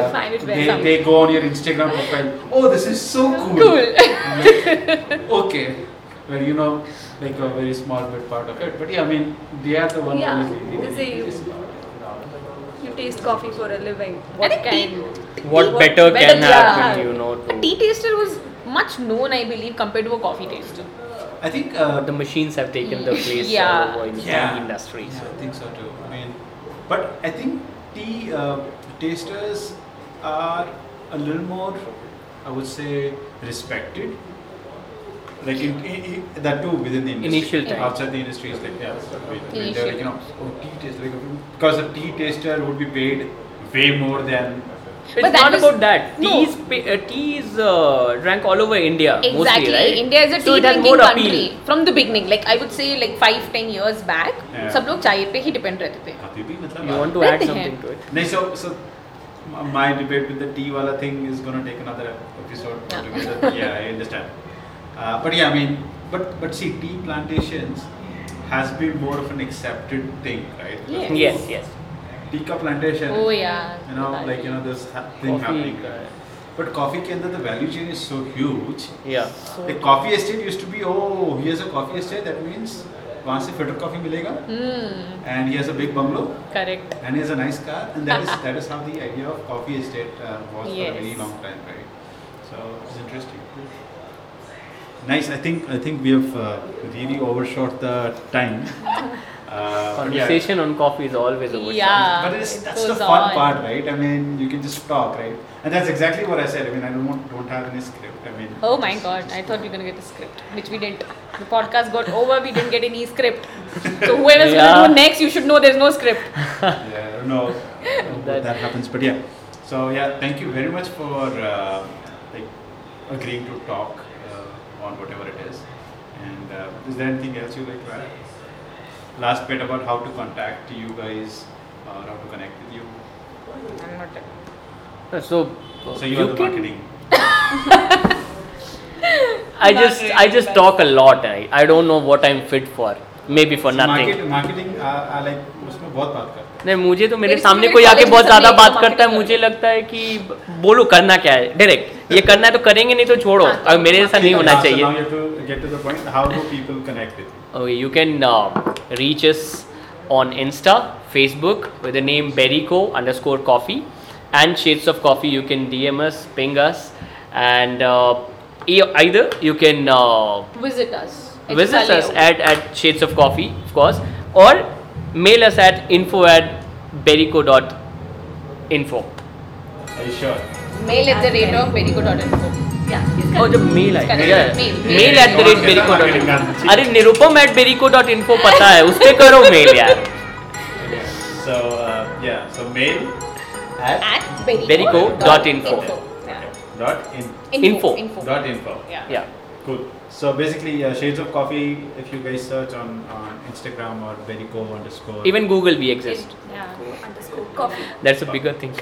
they, they go on your Instagram profile. Oh, this is so cool. Cool. Like, okay. Well, you know, like a very small bit part of it. But yeah, I mean, they are the one who yeah. is really, really You taste coffee for a living. What, can, tea, what tea, better what, can better, happen, yeah. you know? To a tea taster was much known, I believe, compared to a coffee taster. I think uh, the machines have taken the place yeah. over in the yeah. tea industry. Yeah, so. I think so too. I mean, but I think tea uh, tasters are a little more, I would say, respected. Like in, in, in, that too within the industry. Initial time. Outside the industry is like yeah, like, like you know, oh, tea taster, like, because a tea taster would be paid way more than. It's but not about that. No. Tea is, uh, tea is uh, drank all over India. Exactly. Mostly, right? India is a tea drinking so country appeal. From the beginning. Like I would say, like five, ten years back, yeah. sab log chai pe hi depend rehte the. You want to add something hai. To it? No, so so my debate with the tea wala thing is gonna take another episode altogether. Yeah, I understand. Uh, but yeah, I mean, but but see, tea plantations has been more of an accepted thing, right? Yes, yes. Yes. yes. Teacup plantation. Oh yeah. You know, that like is. You know, this ha- thing coffee. Happening. Right? But coffee ke andar the value chain is so huge. Yeah. So the coffee estate used to be, oh, here's a coffee estate. That means, wahan se filter coffee milega. Mm. And he has a big bungalow. Correct. And he has a nice car. And that is that is how the idea of coffee estate uh, was yes. for a very long time, right? So it's interesting. Nice. I think I think we have uh, really overshot the time. Uh, Conversation yeah. on coffee is always overshot. Yeah, but it's, that's the fun on. Part, right? I mean, you can just talk, right? And that's exactly what I said. I mean, I don't want, don't have any script. I mean. Oh my just, God! Just I thought we were gonna get a script, which we didn't. The podcast got over. We didn't get any script. So whoever's yeah. gonna do next, you should know there's no script. yeah, I don't know that, that happens, but yeah. So yeah, thank you very much for uh, like agreeing to talk uh, on whatever it is. And uh, is there anything else you like to add? Last bit about how to contact you guys or uh, how to connect with you. I'm not sure. So, uh, so you, you are the marketing. I just I just talk a lot. I, I don't know what I'm fit for. Maybe for so nothing. Market, marketing I, I like उसमें बहुत बात करता है. नहीं मुझे तो मेरे सामने कोई आके बहुत ज़्यादा बात करता है मुझे लगता है कि बोलो करना क्या है डायरेक्ट ये करना है तो करेंगे नहीं तो छोड़ो अब मेरे ऐसा नहीं होना चाहिए. Now you have to get to the point. How do people connect with you? Okay, you can uh, reach us on Insta, Facebook with the name Berico underscore coffee and Shades of Coffee. You can D M us, ping us, and uh, either you can uh, visit us. Visit us at, at Shades of Coffee, of course, or mail us at info at berico dot info. Are you sure? Mail at the rate of berico dot info. Yeah. Oh, the mail I yeah. Mail, mail. mail at the rate berico dot info. अरे Nirupam at berico dot info पता है उसपे करो mail यार. So uh, yeah, so mail at, at berico dot info. Dot in info. Dot info. Yeah. yeah. Cool. So basically, uh, Shades of Coffee, if you guys search on, on Instagram or Berico underscore. Even Google, we exist. It, yeah, cool. underscore coffee. That's a coffee. Bigger thing.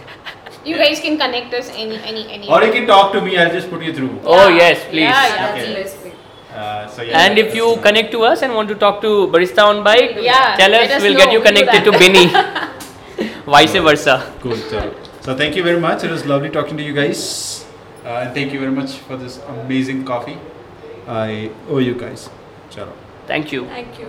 You guys can connect us any, any, any. Or you can talk to me, I'll just put you through. Oh, yes, please. Yeah, yeah, okay. please. Uh, so yeah, and yeah, if you connect to us and want to talk to Baristan Baik, yeah, tell us, we'll know. Get you connected to Bini. Vice cool. versa. Cool. So, so thank you very much. It was lovely talking to you guys. Uh, and thank you very much for this amazing coffee. I owe you guys. Chalo. Thank you. Thank you.